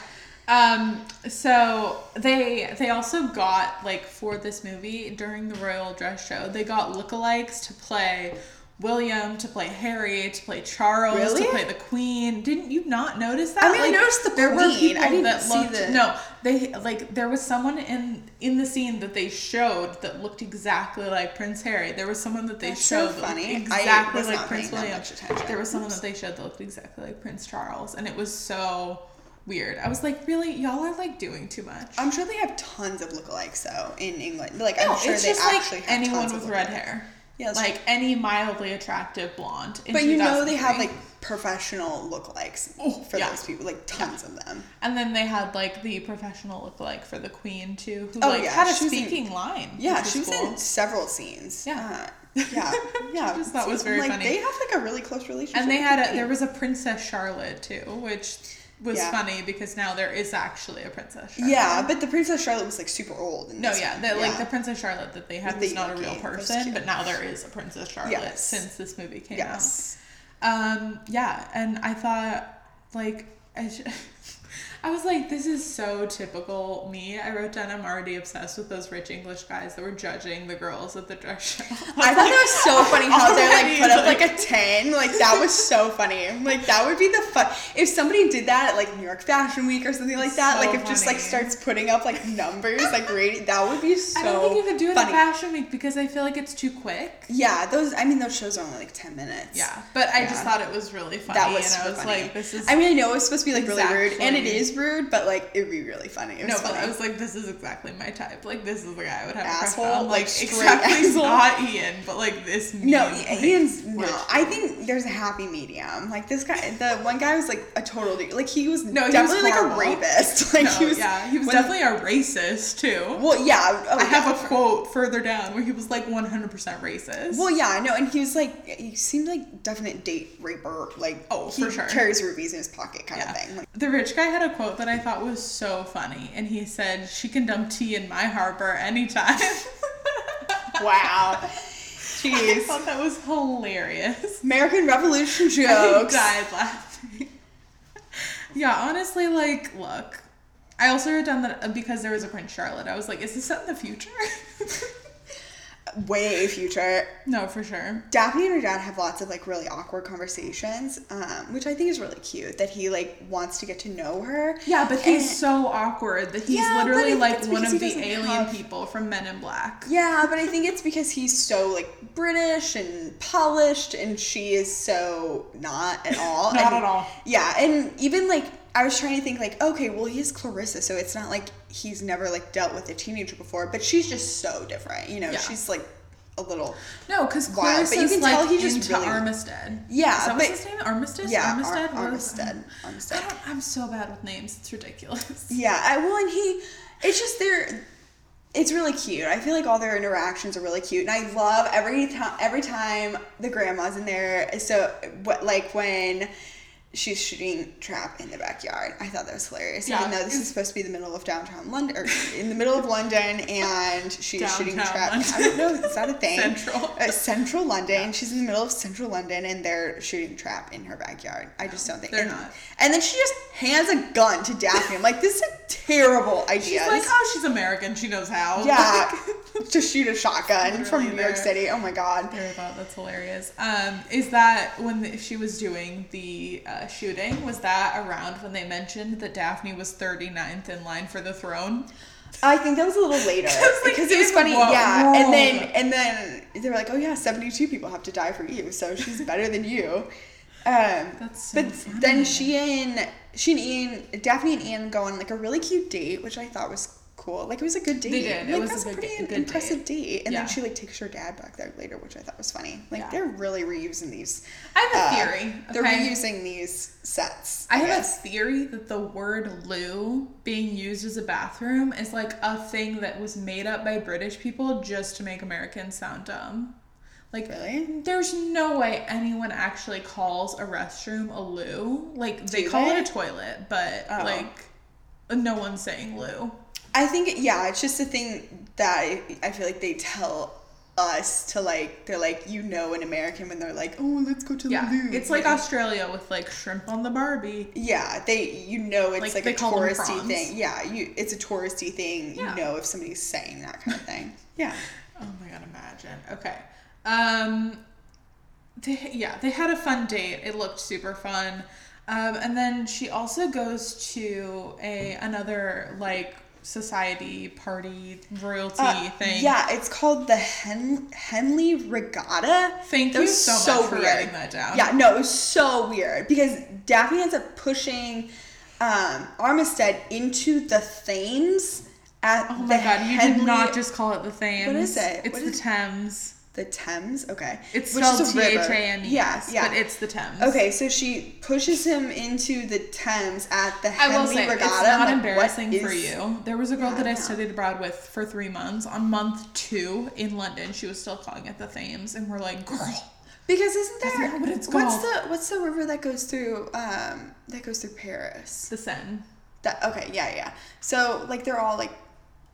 Um, so they they also got, like, for this movie, during the royal dress show, they got lookalikes to play William, to play Harry, to play Charles, really? to play the Queen. Didn't you not notice that? I mean, like, I noticed the there Queen. There were people I didn't that see looked... The... No, they, like, there was someone in in the scene that they showed that looked exactly like Prince Harry. There was someone that they That's showed so funny. that looked exactly like Prince William. There was someone Oops. that they showed that looked exactly like Prince Charles, and it was so... weird. I was like, really? Y'all are, like, doing too much. I'm sure they have tons of lookalikes, though, in England. Like, no, I'm sure they actually like have anyone tons with of red hair. Yeah, like true. any mildly attractive blonde. But you know they had like professional lookalikes oh, for yeah. those people, like tons yeah. of them. And then they had like the professional lookalike for the Queen too, who oh, like yeah. had a she speaking in, line. Yeah, she was cool. in several scenes. Yeah, uh, yeah, yeah. I just thought so, was very like, funny. They have like a really close relationship. And they had a, there was a Princess Charlotte too, which. was yeah. funny because now there is actually a Princess Charlotte. Yeah, but the Princess Charlotte was, like, super old. No, yeah, the, yeah. like, the Princess Charlotte that they had the was not a real person, but now there is a Princess Charlotte yes. since this movie came yes. out. Um, yeah, and I thought, like, I, sh- I was like, this is so typical me. I wrote down, I'm already obsessed with those rich English guys that were judging the girls at the dress show. I, I thought like, that was so funny how they like put up like, like a ten. Like that was so funny. Like that would be the fun. If somebody did that at like New York Fashion Week or something like that, so like if funny. just like starts putting up like numbers, like rating, that would be so funny. I don't think you could do it at Fashion Week because I feel like it's too quick. Yeah, those, I mean those shows are only like ten minutes. Yeah, but I yeah. just thought it was really funny. That was and I was funny. like, this is I mean, I know it was supposed to be like exactly. really rude and it is rude, but like it'd be really funny. It was no, funny. But I was like, this is exactly my type. Like this is the guy I would have. Asshole, a like, like exactly asshole. Not Ian, but like this. No, like, Ian's no. I think there's a happy medium. Like this guy, the one guy was like a total dude. Like he was no, definitely he was like a rapist. Like no, he was. Yeah, he was definitely the, a racist too. Well, yeah, oh, I have yeah, a sure. quote further down where he was like one hundred percent racist. Well, yeah, I know, and he was like, he seemed like definite date raper. Like oh, he for sure carries rubies in his pocket kind yeah. of thing. Like, the rich guy had a quote that I thought was so funny, and he said, "She can dump tea in my harbor anytime." Wow. Jeez. I thought that was hilarious. American Revolution jokes. I died laughing. Yeah, honestly, like, look. I also wrote down that because there was a Princess Charlotte, I was like, is this set in the future? Way future. No, for sure. Daphne and her dad have lots of, like, really awkward conversations, um, which I think is really cute, that he, like, wants to get to know her. Yeah, but he's and, so awkward that he's yeah, literally, like, one of the alien have... people from Men in Black. Yeah, but I think it's because he's so, like, British and polished, and she is so not at all. not and, at all. Yeah, and even, like, I was trying to think, like, okay, well, he is Clarissa, so it's not like he's never, like, dealt with a teenager before, but she's just so different, you know? Yeah. She's, like, a little No, because Clarissa's, but you can like, tell he just really... Armistead. Yeah. Is that but... what's his name? Armistead? Yeah, Armistead? Ar- Armistead. Armistead. I don't, I'm so bad with names. It's ridiculous. Yeah. I, well, and he... It's just they're... It's really cute. I feel like all their interactions are really cute, and I love every, to- every time the grandma's in there, so, what like, when... she's shooting trap in the backyard. I thought that was hilarious. Yeah. Even though this is supposed to be the middle of downtown London, or in the middle of London, and she's downtown shooting trap. London. I don't know. It's not a thing. Central. Uh, central London. Yeah. She's in the middle of central London, and they're shooting trap in her backyard. I just don't think. They're and, not. And then she just hands a gun to Daphne. I'm like, this is a terrible idea. She's like, oh, she's American. She knows how. Yeah. Like, to shoot a shotgun from New there. York City. Oh, my God. I thought that's hilarious. Um, is that when the, she was doing the... Uh, shooting, was that around when they mentioned that Daphne was thirty-ninth in line for the throne? I think that was a little later like, because it was funny. Whoa, yeah, whoa. and then and then they were like, "Oh yeah, seventy-two people have to die for you, so she's better than you." Um, That's so but funny. Then she and she and Ian, Daphne and Ian, go on like a really cute date, which I thought was cool. Like it was a good date. They did. Like, it was that's a pretty good, good impressive date. date. And yeah. then she like takes her dad back there later, which I thought was funny. Like yeah. they're really reusing these. I have a theory. Uh, okay. They're reusing these sets. I, I have guess. a theory that the word loo being used as a bathroom is like a thing that was made up by British people just to make Americans sound dumb. Like, really? There's no way anyone actually calls a restroom a loo. Like they Do call they? it a toilet, but oh. like no one's saying loo. I think, yeah, it's just a thing that I, I feel like they tell us to, like, they're like, you know an American when they're like, oh, let's go to yeah. the loo. It's like, like Australia with, like, shrimp on the Barbie. Yeah, they, you know it's, like, like a touristy thing. Yeah, you, it's a touristy thing, yeah. you know, if somebody's saying that kind of thing. Yeah. Oh, my God, imagine. Okay. Um, they, yeah, they had a fun date. It looked super fun. Um, and then she also goes to a another, like, society party royalty uh, thing. Yeah, it's called the Hen- Henley Regatta. Thank that you so, so much for weird. writing that down. Yeah, no, it was so weird because Daphne ends up pushing um, Armistead into the Thames at oh my the God, you Henley... did not just call it the Thames. What is it? It's what the is... Thames. The Thames? Okay. It's Which spelled T H A M E S, yeah, yeah. but it's the Thames. Okay, so she pushes him into the Thames at the Henley I will say, Regatta. It's not like, embarrassing is... for you. There was a girl yeah, that I yeah. studied abroad with for three months. On month two in London, she was still calling it the Thames, and we're like, girl. Because isn't there... That's not what it's called. What's the, what's the river that goes through, um, that goes through Paris? The Seine. That, okay, yeah, yeah. So, like, they're all, like,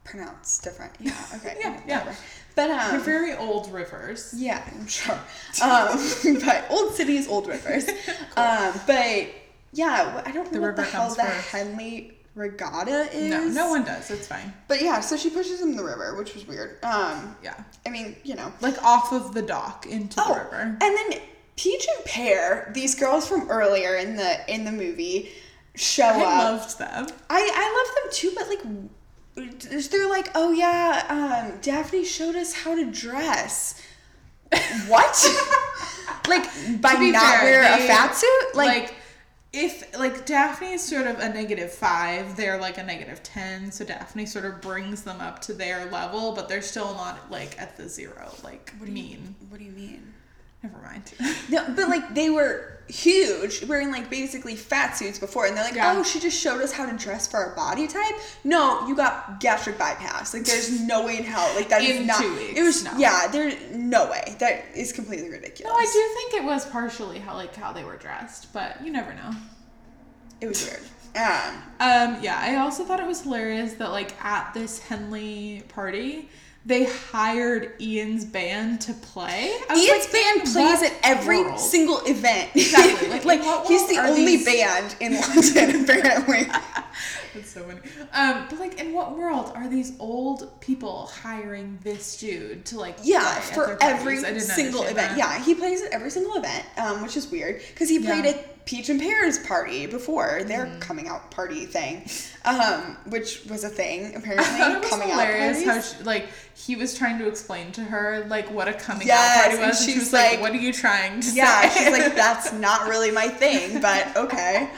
pronounced different. Yeah, okay. yeah, yeah. But, um, they're very old rivers. Yeah, I'm sure. Um, but old cities, old rivers. cool. Um, but yeah, I don't know the what the hell the Henley Regatta is. No, no one does. It's fine. But yeah, so she pushes him in the river, which was weird. Um, yeah. I mean, you know, like off of the dock into oh, the river. And then Peach and Pear, these girls from earlier in the in the movie, show I up. I loved them. I I loved them too, but like. They're like, oh yeah, um, Daphne showed us how to dress. What? like by not fair, wear they, a fat suit? Like, like if like Daphne is sort of a negative five, they're like a negative ten. So Daphne sort of brings them up to their level, but they're still not like at the zero. Like what do you mean? What do you mean? Never mind. no, but like they were huge, wearing like basically fat suits before, and they're like, yeah. oh, she just showed us how to dress for our body type. No, you got gastric bypass. Like, there's no way in hell. Like that in is not. Two weeks, it was no. yeah. There's no way. That is completely ridiculous. No, I do think it was partially how like how they were dressed, but you never know. It was weird. Um. Um. Yeah. I also thought it was hilarious that like at this Henley party. they hired Ian's band to play. I was Ian's like, band plays at every world. single event. Exactly. Like, like what he's the only these... band in London, apparently. That's so funny. Um, but like, in what world are these old people hiring this dude to like? Yeah, play for at their every single event. That. Yeah, he plays at every single event, um, which is weird because he played yeah. at Peach and Pear's party before their mm. coming out party thing, um, which was a thing apparently. I thought it was coming hilarious out parties. How she, like. He was trying to explain to her, like, what a coming yes, out party was, and, and she was like, like, what are you trying to yeah, say? Yeah, she's like, that's not really my thing, but okay,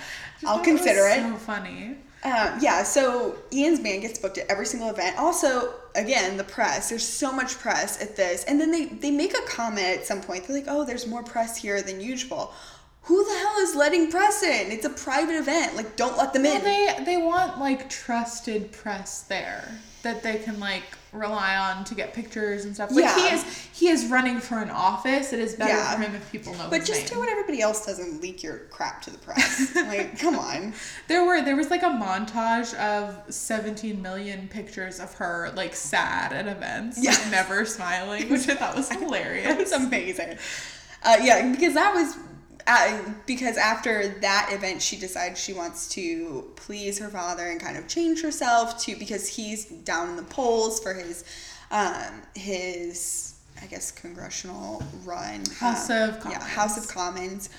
I'll consider it. So funny. Um, yeah, so Ian's band gets booked at every single event. Also, again, the press. There's so much press at this. And then they, they make a comment at some point. They're like, oh, there's more press here than usual. Who the hell is letting press in? It's a private event. Like, don't let them well, in. They, they want, like, trusted press there that they can, like, rely on to get pictures and stuff. Like, yeah. he is he is running for an office. It is better yeah. for him if people know But his just name. Do what everybody else does and leak your crap to the press. Like, come on. There were there was, like, a montage of seventeen million pictures of her, like, sad at events. Yeah. Like, never smiling, which I thought was hilarious. It's amazing. Uh, yeah, because that was... Uh, because after that event, she decides she wants to please her father and kind of change herself to, because he's down in the polls for his, um, his, I guess, congressional run. House um, of Commons. Yeah, House of Commons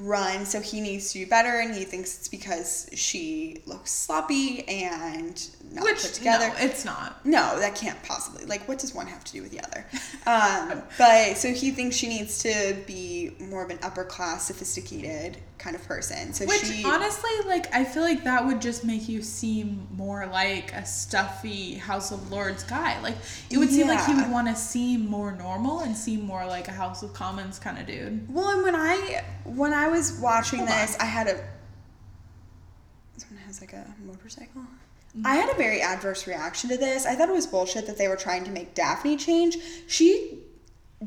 run. So he needs to do better, and he thinks it's because she looks sloppy and not Which, put together. No, it's not. No, that can't possibly. Like, what does one have to do with the other? Um, but so he thinks she needs to be more of an upper class, sophisticated kind of person. So Which, she, honestly, like, I feel like that would just make you seem more like a stuffy House of Lords guy. Like, it would yeah. seem like he would want to seem more normal and seem more like a House of Commons kind of dude. Well, and when I when I was watching Hold this, on. I had a... Someone has, like, a motorcycle? I had a very adverse reaction to this. I thought it was bullshit that they were trying to make Daphne change. She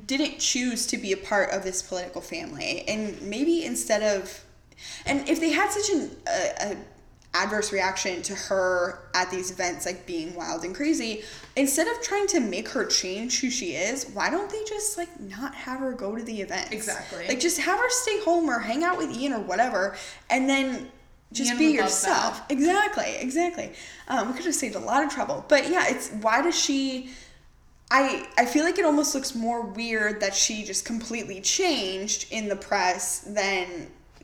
didn't choose to be a part of this political family. And maybe instead of... And if they had such an a, a adverse reaction to her at these events, like being wild and crazy, instead of trying to make her change who she is, why don't they just, like, not have her go to the events? Exactly. Like, just have her stay home or hang out with Ian or whatever, and then... Just Ian be yourself. Exactly, exactly. Um, we could have saved a lot of trouble. But yeah, it's why does she... I I feel like it almost looks more weird that she just completely changed in the press than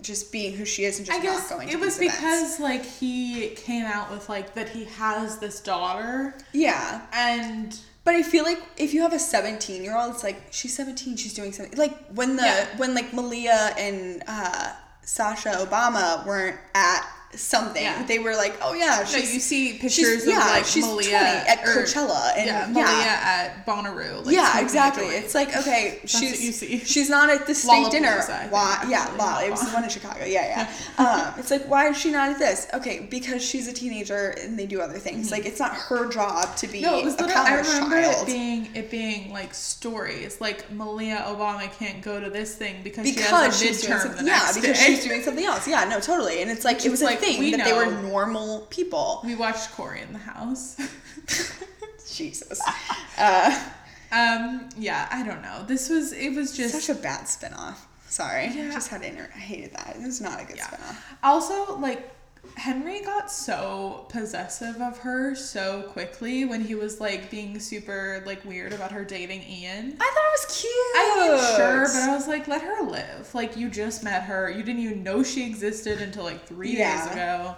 just being who she is and just I guess not going to it was events. Because, like, he came out with, like, that he has this daughter. Yeah. And... But I feel like if you have a seventeen-year-old, it's like, she's seventeen, she's doing something. Like, when the... Yeah. When, like, Malia and... uh Sasha Obama weren't at something. Yeah. They were like, oh yeah. She's, no, you see pictures of, yeah, like, she's Malia at or, Coachella. And, yeah, Malia yeah. at Bonnaroo. Like, yeah, exactly. It's like, okay, that's she's what you see. She's not at the state dinner. Why? Yeah, La, it was the one in Chicago. Yeah, yeah. um, it's like, why is she not at this? Okay, because she's a teenager and they do other things. Mm-hmm. Like, it's not her job to be no, it was a college I remember child. It being, it being, like, stories. Like, Malia Obama can't go to this thing because, because she has a midterm the next Yeah, because day. She's doing something else. Yeah, no, totally. And it's like, Which it was like, a thing. We that know. They were normal people. We watched Corey in the House. Jesus. Uh, um. Yeah, I don't know. This was, it was just... Such a bad spinoff. Sorry. Yeah. I just had to inter- I hated that. It was not a good yeah. spinoff. Also, like, Henry got so possessive of her so quickly when he was, like, being super, like, weird about her dating Ian. I thought it was cute. I mean, sure, but I was like, let her live. Like, you just met her. You didn't even know she existed until, like, three yeah. days ago. Yeah.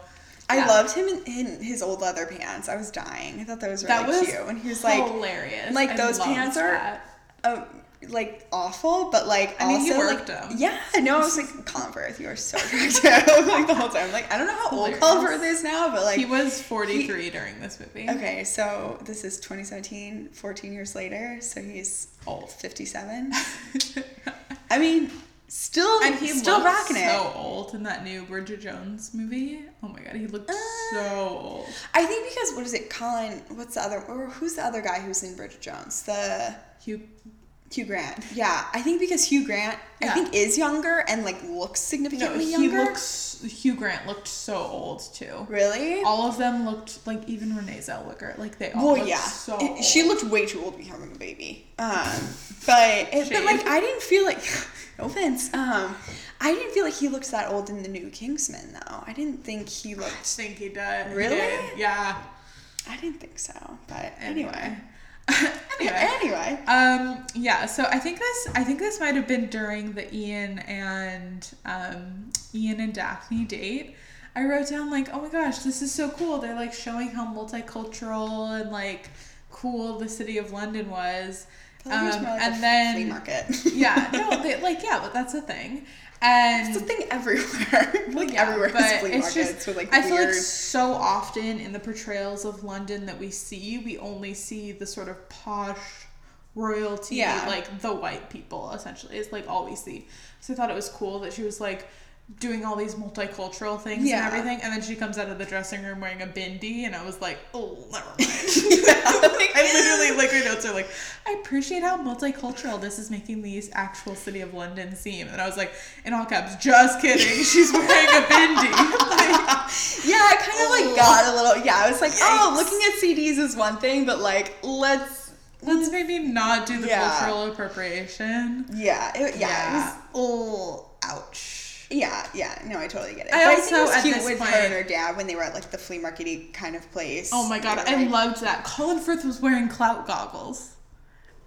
I loved him in, in his old leather pants. I was dying. I thought that was really that was cute. And he was like, hilarious. Like, I those pants that. Are... Uh, like, awful, but, like, I mean, also, he worked like, out. Yeah, no, I was like, Colin Firth, you are so attractive, like, the whole time. Like, I don't know how Hilarious. Old Colin Firth is now, but, like... He was forty-three he, during this movie. Okay, so this is twenty seventeen, fourteen years later, so he's old. fifty-seven. I mean, still, and he still rocking it. And he looked so old in that new Bridget Jones movie. Oh, my God, he looked uh, so old. I think because, what is it, Colin, what's the other, or who's the other guy who's in Bridget Jones? The... Hugh... Hugh Grant. Yeah, I think because Hugh Grant, yeah. I think, is younger and, like, looks significantly no, he younger. Looks, Hugh Grant looked so old, too. Really? All of them looked, like, even Renee Zellweger. Like, they all well, looked yeah. so it, old. She looked way too old to be having a baby. Um, but, it, but, like, I didn't feel like, no offense, um, I didn't feel like he looked that old in the new Kingsman, though. I didn't think he looked. I think he did. Really? He did. Yeah. I didn't think so, but anyway. anyway. anyway, anyway, um, yeah. So I think this, I think this might have been during the Ian and um, Ian and Daphne date. I wrote down like, oh my gosh, this is so cool. They're like showing how multicultural and like cool the city of London was. Um, like and then flea market. yeah, no, they, like yeah, but that's a thing. And it's a thing everywhere. like yeah, everywhere, but is flea it's markets just. With, like, I weird... feel like so often in the portrayals of London that we see, we only see the sort of posh royalty, yeah. like the white people. Essentially, it's like all we see. So I thought it was cool that she was like doing all these multicultural things yeah. and everything, and then she comes out of the dressing room wearing a bindi, and I was like, oh, never mind. like, I literally, like, my notes are like, I appreciate how multicultural this is making the actual city of London seem. And I was like, in all caps, just kidding, she's wearing a bindi. Like, yeah, I kind of, like, got a little, yeah, I was like, oh, looking at C Ds is one thing, but, like, let's Let's maybe not do the yeah. cultural appropriation. Yeah, it, yeah, yeah, it was, oh, ouch. Yeah, yeah. No, I totally get it. I but also I think it was cute at this with point, her and her dad when they were at like the flea markety kind of place. Oh my god, I like, loved that. Colin Firth was wearing clout goggles.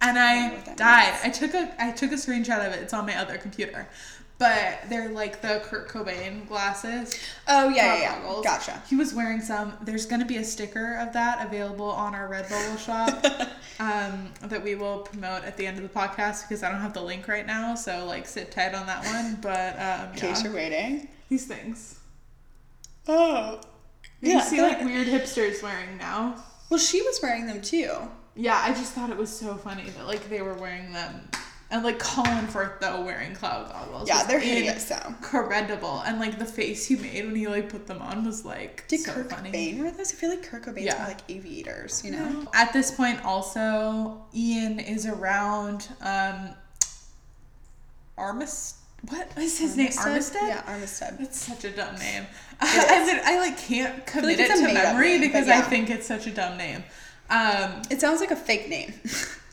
And I, I died. Means. I took a I took a screenshot of it. It's on my other computer. But they're like the Kurt Cobain glasses. Oh yeah, yeah, yeah. Goggles. Gotcha. He was wearing some. There's gonna be a sticker of that available on our Redbubble shop um, that we will promote at the end of the podcast because I don't have the link right now. So like, sit tight on that one. But um, in case yeah. you're waiting, these things. Oh, you yeah, see that... like weird hipsters wearing now. Well, she was wearing them too. Yeah, I just thought it was so funny that like they were wearing them. And, like, Colin Firth, though, wearing cloud goggles. Yeah, they're hideous, though. Incredible. And, like, the face he made when he, like, put them on was, like, Did so Kurt funny. Did Kurt Cobain wear those? I feel like Kurt Cobain's yeah. more, like, aviators, you know? No. At this point, also, Ian is around, um, Armistead. What is his Armistead? name? Armistead? Yeah, Armistead. That's such a dumb name. I, mean, I, like, can't commit like it to memory name, because yeah. I think it's such a dumb name. Um, it sounds like a fake name.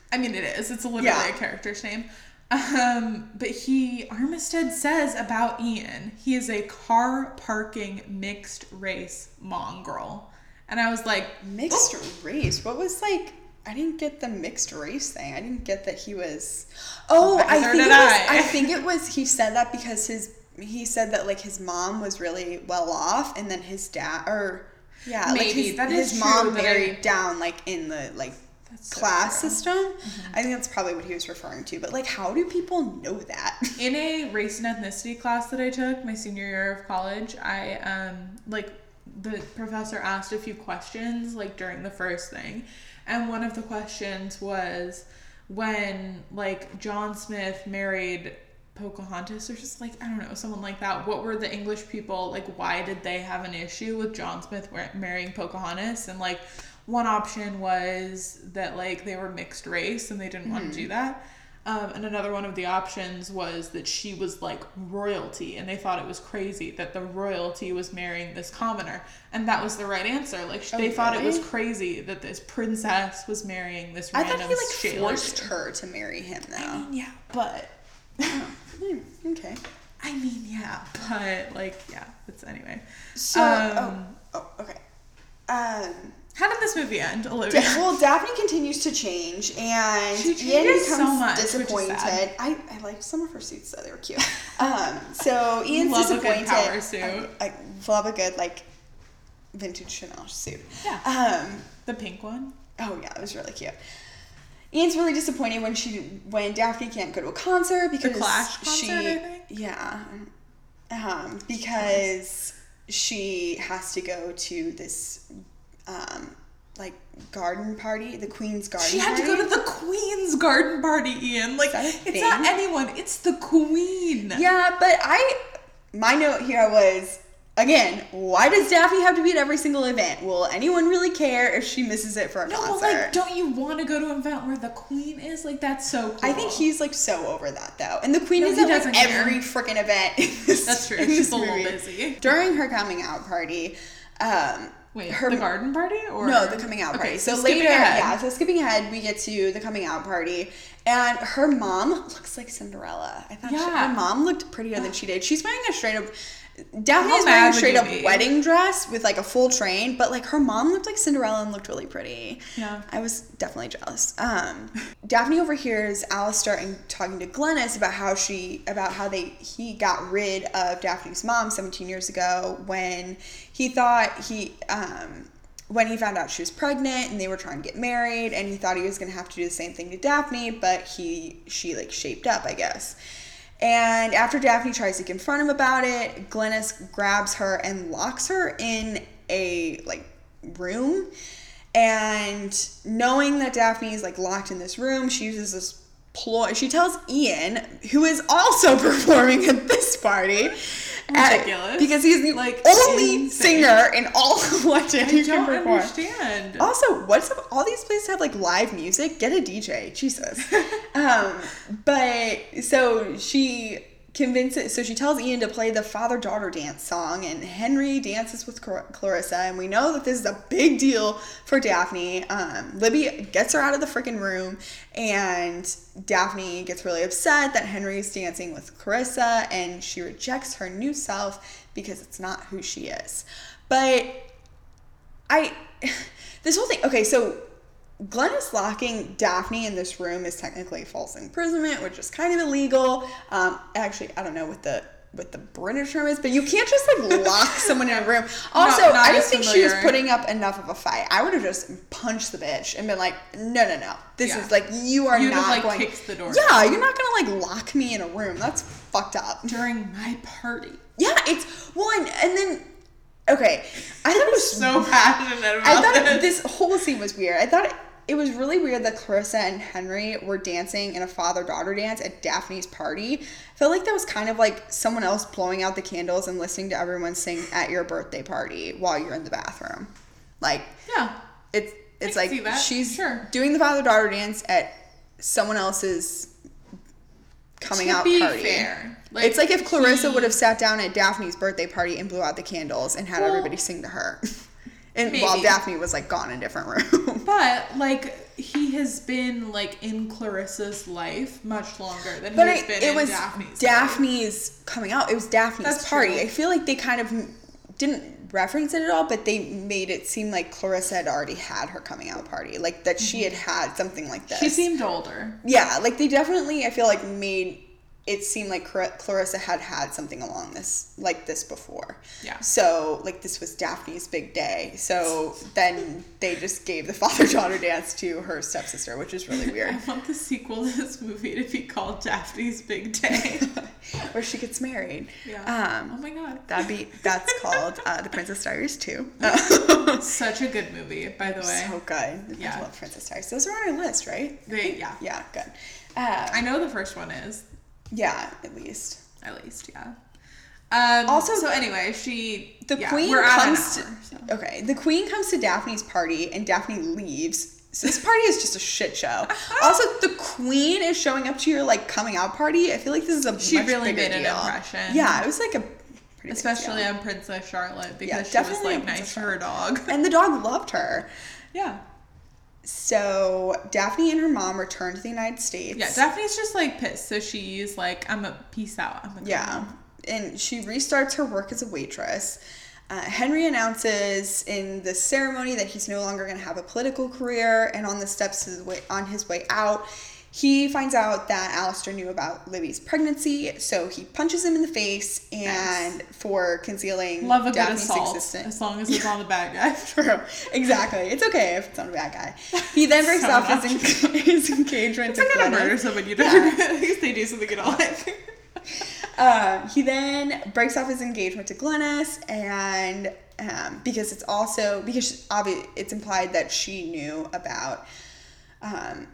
I mean, it is. It's literally yeah. a character's name. Um, but he, Armistead says about Ian, he is a car parking mixed race mongrel. And I was like, mixed oh. race? What was like, I didn't get the mixed race thing. I didn't get that he was, oh, I think, it was, I. I think it was, he said that because his, he said that like his mom was really well off and then his dad, or yeah, Maybe. like his, that is his mom married I... down like in the, like, That's class so system. Mm-hmm. I think that's probably what he was referring to. But, like, how do people know that? In a race and ethnicity class that I took my senior year of college, I, um, like, the professor asked a few questions, like, during the first thing. And one of the questions was when, like, John Smith married Pocahontas or just, like, I don't know, someone like that, what were the English people, like, why did they have an issue with John Smith marrying Pocahontas? And, like, one option was that, like, they were mixed race and they didn't mm-hmm. want to do that. Um, and another one of the options was that she was, like, royalty. And they thought it was crazy that the royalty was marrying this commoner. And that was the right answer. Like, oh, they really? thought it was crazy that this princess was marrying this I random I thought he, like, shaler. forced her to marry him, though. I mean, yeah, but... oh. mm, okay. I mean, yeah, but, like, yeah. It's anyway. So, um, oh, oh, okay. Um... How did this movie end, Olivia? Well, Daphne continues to change, and she Ian becomes so much, disappointed. I, I liked some of her suits, though. They were cute. Um, so Ian's love disappointed. Love a good power suit. I, I love a good, like, vintage Chanel suit. Yeah. Um, the pink one. Oh, yeah. It was really cute. Ian's really disappointed when she when Daphne can't go to a concert because the Clash concert, she I think? yeah um, because nice. she has to go to this. Um, like garden party, the Queen's garden. She had party. to go to the Queen's garden party, Ian. Like it's thing? not anyone; it's the Queen. Yeah, but I, my note here was Again, why does Daphne have to be at every single event? Will anyone really care if she misses it for a no, concert? No, like, don't you want to go to an event where the Queen is? Like, that's so cool. I think he's, like, so over that, though. And the Queen no, is at, like, every freaking event. This, that's true. She's a little busy. During her coming out party, um... Wait, her, the garden party? Or no, the coming out party. Okay, so, so later, ahead. yeah, so skipping ahead, we get to the coming out party. And her mom looks like Cinderella. I thought yeah. she, her mom looked prettier yeah. than she did. She's wearing a straight up... Daphne is wearing a straight up be? wedding dress with, like, a full train, but, like, her mom looked like Cinderella and looked really pretty. Yeah. I was definitely jealous. Um, Daphne overhears Alistair and talking to Glynis about how she, about how they, he got rid of Daphne's mom seventeen years ago when he thought he, um, when he found out she was pregnant and they were trying to get married, and he thought he was going to have to do the same thing to Daphne, but he, she, like, shaped up, I guess. And after Daphne tries to confront him about it, Glynis grabs her and locks her in a, like, room. And knowing that Daphne is, like, locked in this room, she uses this ploy. She tells Ian, who is also performing at this party, ridiculous, at, because he's the like, only insane. singer in all of London who can perform. I don't understand. Also, what's up? All these places have, like, live music. Get a D J. Jesus. um, but so she convinces, so she tells Ian to play the father-daughter dance song, and Henry dances with Clar- Clarissa, and we know that this is a big deal for Daphne. Um, Libby gets her out of the freaking room, and Daphne gets really upset that Henry's dancing with Clarissa, and she rejects her new self because it's not who she is. But I, this whole thing, okay, so Glynis locking Daphne in this room is technically false imprisonment, which is kind of illegal. Um, actually, I don't know what the what the British term is, but you can't just, like, lock someone in a room. Also, not, not I just think familiar. she was putting up enough of a fight. I would have just punched the bitch and been like, no, no, no. This yeah. is, like, you are You'd not have, like, going... kicked the door. Yeah, you're not going to, like, lock me in a room. That's fucked up. During my party. Yeah, it's... Well, and, and then... Okay. I thought it was... so passionate about I thought it, this whole scene was weird. I thought... It, It was really weird that Clarissa and Henry were dancing in a father-daughter dance at Daphne's party. I felt like that was kind of like someone else blowing out the candles and listening to everyone sing at your birthday party while you're in the bathroom. Like, yeah, it's it's like she's sure. doing the father-daughter dance at someone else's coming to out be party. Fair. Like, it's like if Clarissa he... would have sat down at Daphne's birthday party and blew out the candles and had well, everybody sing to her. And Maybe. while Daphne was, like, gone in a different room. But, like, he has been, like, in Clarissa's life much longer than but he's I, been in Daphne's life. But it was Daphne's coming out. It was Daphne's That's party. True. I feel like they kind of didn't reference it at all, but they made it seem like Clarissa had already had her coming out party. Like, that mm-hmm. she had had something like this. She seemed older. Yeah. Like, they definitely, I feel like, made... it seemed like Clarissa had had something along this, like this before. Yeah. So, like, this was Daphne's big day. So then they just gave the father-daughter dance to her stepsister, which is really weird. I want the sequel to this movie to be called Daphne's Big Day. Where she gets married. Yeah. Um, oh my God. That'd be, that's called uh, The Princess Diaries two. Such a good movie, by the way. So good. Yeah. I love Princess Diaries. Those are on our list, right? They, yeah. Yeah, good. Uh, I know the first one is. Yeah, at least. At least, yeah. Um, also, so anyway, she... The yeah, queen we're comes at an hour, to... So. Okay, the queen comes to Daphne's party, and Daphne leaves. So this party is just a shit show. Also, the queen is showing up to your, like, coming out party. I feel like this is a she much really bigger made deal. An impression. Yeah, it was, like, a pretty Especially big deal. on Princess Charlotte, because yeah, she was, like, nice to her dog. And the dog loved her. Yeah. So, Daphne and her mom return to the United States. Yeah, Daphne's just, like, pissed. So, she's like, I'm a peace out. I'm a yeah. Girl. And she restarts her work as a waitress. Uh, Henry announces in the ceremony that he's no longer going to have a political career. And on the steps to the way, on his way out, he finds out that Alistair knew about Libby's pregnancy. So, he punches him in the face and nice. for concealing Love a Daphne's good existence. As long as it's on the bad guy. True. Exactly. It's okay if it's on a bad guy. He then breaks so off his, en- his engagement to Glynis. It's like gonna murder someone. You don't yeah. because they do something at all. uh, he then breaks off his engagement to Glynis and um, because it's also, because obviously it's implied that she knew about um,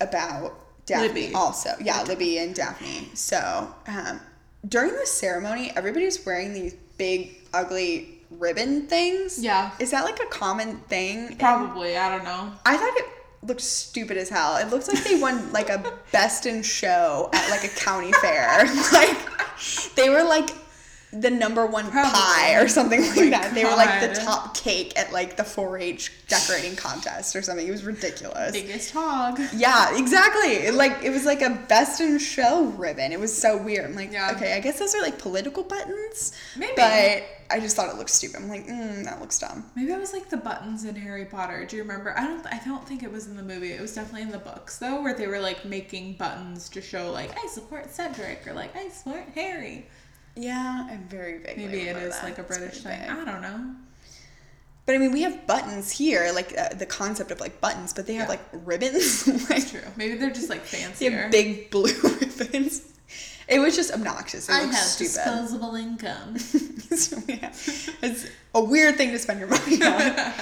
about Daphne Libby. also. Yeah, Libby and Daphne. So um, during the ceremony, everybody's wearing these big, ugly ribbon things. Yeah. Is that like a common thing? Probably. In... I don't know. I thought it looked stupid as hell. It looks like they won like a best in show at like a county fair. Like they were like the number one Probably. pie or something like oh that. God. They were like the top cake at like the four H decorating contest or something. It was ridiculous. Biggest hog. Yeah, exactly. It, like it was like a best in show ribbon. It was so weird. I'm like, yeah. okay, I guess those are like political buttons. Maybe. But I just thought it looked stupid. I'm like, mm, that looks dumb. Maybe it was like the buttons in Harry Potter. Do you remember? I don't I don't think it was in the movie. It was definitely in the books though, where they were like making buttons to show like, I support Cedric, or like, I support Harry. Yeah, I'm very vaguely Maybe it is that. like a British thing. Big. I don't know. But I mean, we have buttons here, like uh, the concept of like buttons, but they yeah. have like ribbons. Like, that's true. Maybe they're just like fancier. They have big blue ribbons. It was just obnoxious. It I have stupid. disposable income. So, yeah. It's a weird thing to spend your money on.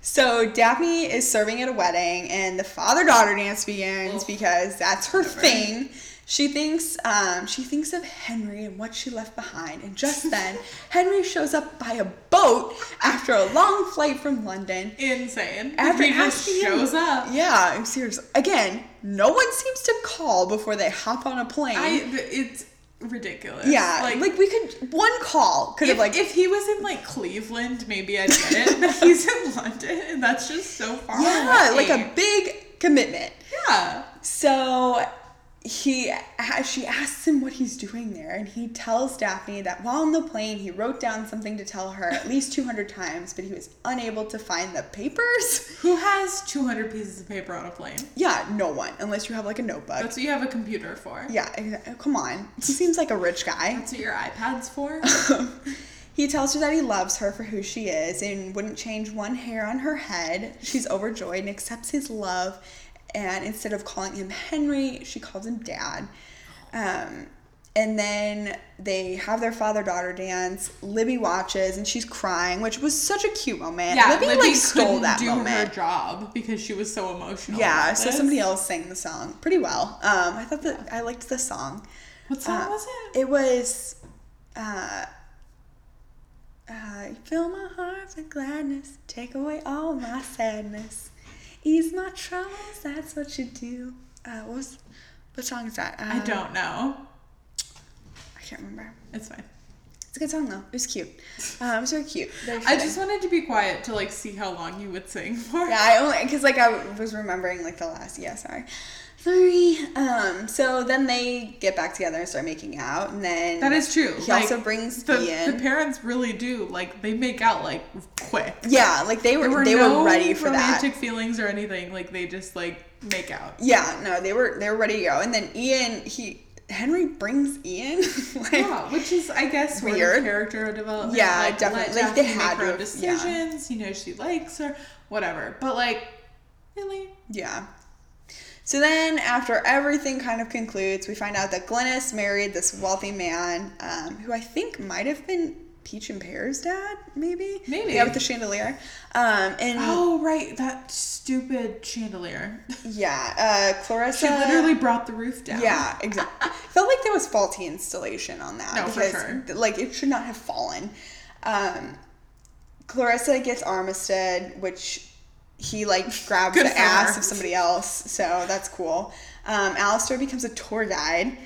So Daphne is serving at a wedding, and the father-daughter dance begins Oof. because that's her Never. thing. She thinks um, she thinks of Henry and what she left behind, and just then, Henry shows up by a boat after a long flight from London. Insane. After he just shows him, up. Yeah, I'm serious. Again, no one seems to call before they hop on a plane. I, it's ridiculous. Yeah, like, like we could, one call could if, have like... If he was in like Cleveland, maybe I'd get it, but he's in London, and that's just so far Yeah, away. Like a big commitment. Yeah. So... He, she asks him what he's doing there, and he tells Daphne that while on the plane, he wrote down something to tell her at least two hundred times, but he was unable to find the papers. Who has two hundred pieces of paper on a plane? Yeah, no one, unless you have, like, a notebook. That's what you have a computer for. Yeah, exactly. Come on. He seems like a rich guy. That's what your iPad's for. He tells her that he loves her for who she is and wouldn't change one hair on her head. She's overjoyed and accepts his love. And instead of calling him Henry, she calls him Dad. Um, and then they have their father-daughter dance. Libby watches, and she's crying, which was such a cute moment. Yeah, Libby, Libby like, stole that do moment. do her job because she was so emotional. Yeah, so this. somebody else sang the song pretty well. Um, I thought that yeah. I liked the song. What song uh, was it? It was... Uh, uh, you fill my heart with gladness, take away all my sadness. Ease my troubles, that's what you do. Uh, what was, what song is that? Um, I don't know. I can't remember. It's fine. It's a good song, though. It was cute. Um, it was very cute. Very I just wanted to be quiet to, like, see how long you would sing for. Yeah, I only, because, like, I was remembering, like, the last, yeah, sorry. Sorry. Um, so then they get back together and start making out, and then... That is true. He like, also brings the, Ian. The parents really do, like, they make out, like, quick. Yeah, like, they were, were they no were ready for that. Romantic feelings or anything, like, they just, like, make out. Yeah, no, they were, they were ready to go, and then Ian, he... Henry brings Ian, like, yeah, which is I guess weird sort of character development. Yeah, like, definitely. Like they had her own decisions. Yeah. You know, she likes her, whatever. But like, really, yeah. So then, after everything kind of concludes, we find out that Glynis married this wealthy man, um, who I think might have been Peach and Pear's dad, maybe. Maybe yeah, with the chandelier. Um, and oh right, that stupid chandelier. Yeah, uh, Clarissa. She literally brought the roof down. Yeah, exactly. Felt like there was faulty installation on that. No, because, for sure. Like it should not have fallen. Um, Clarissa gets Armistead, which he like grabbed the ass of somebody else, so that's cool. Um, Alistair becomes a tour guide.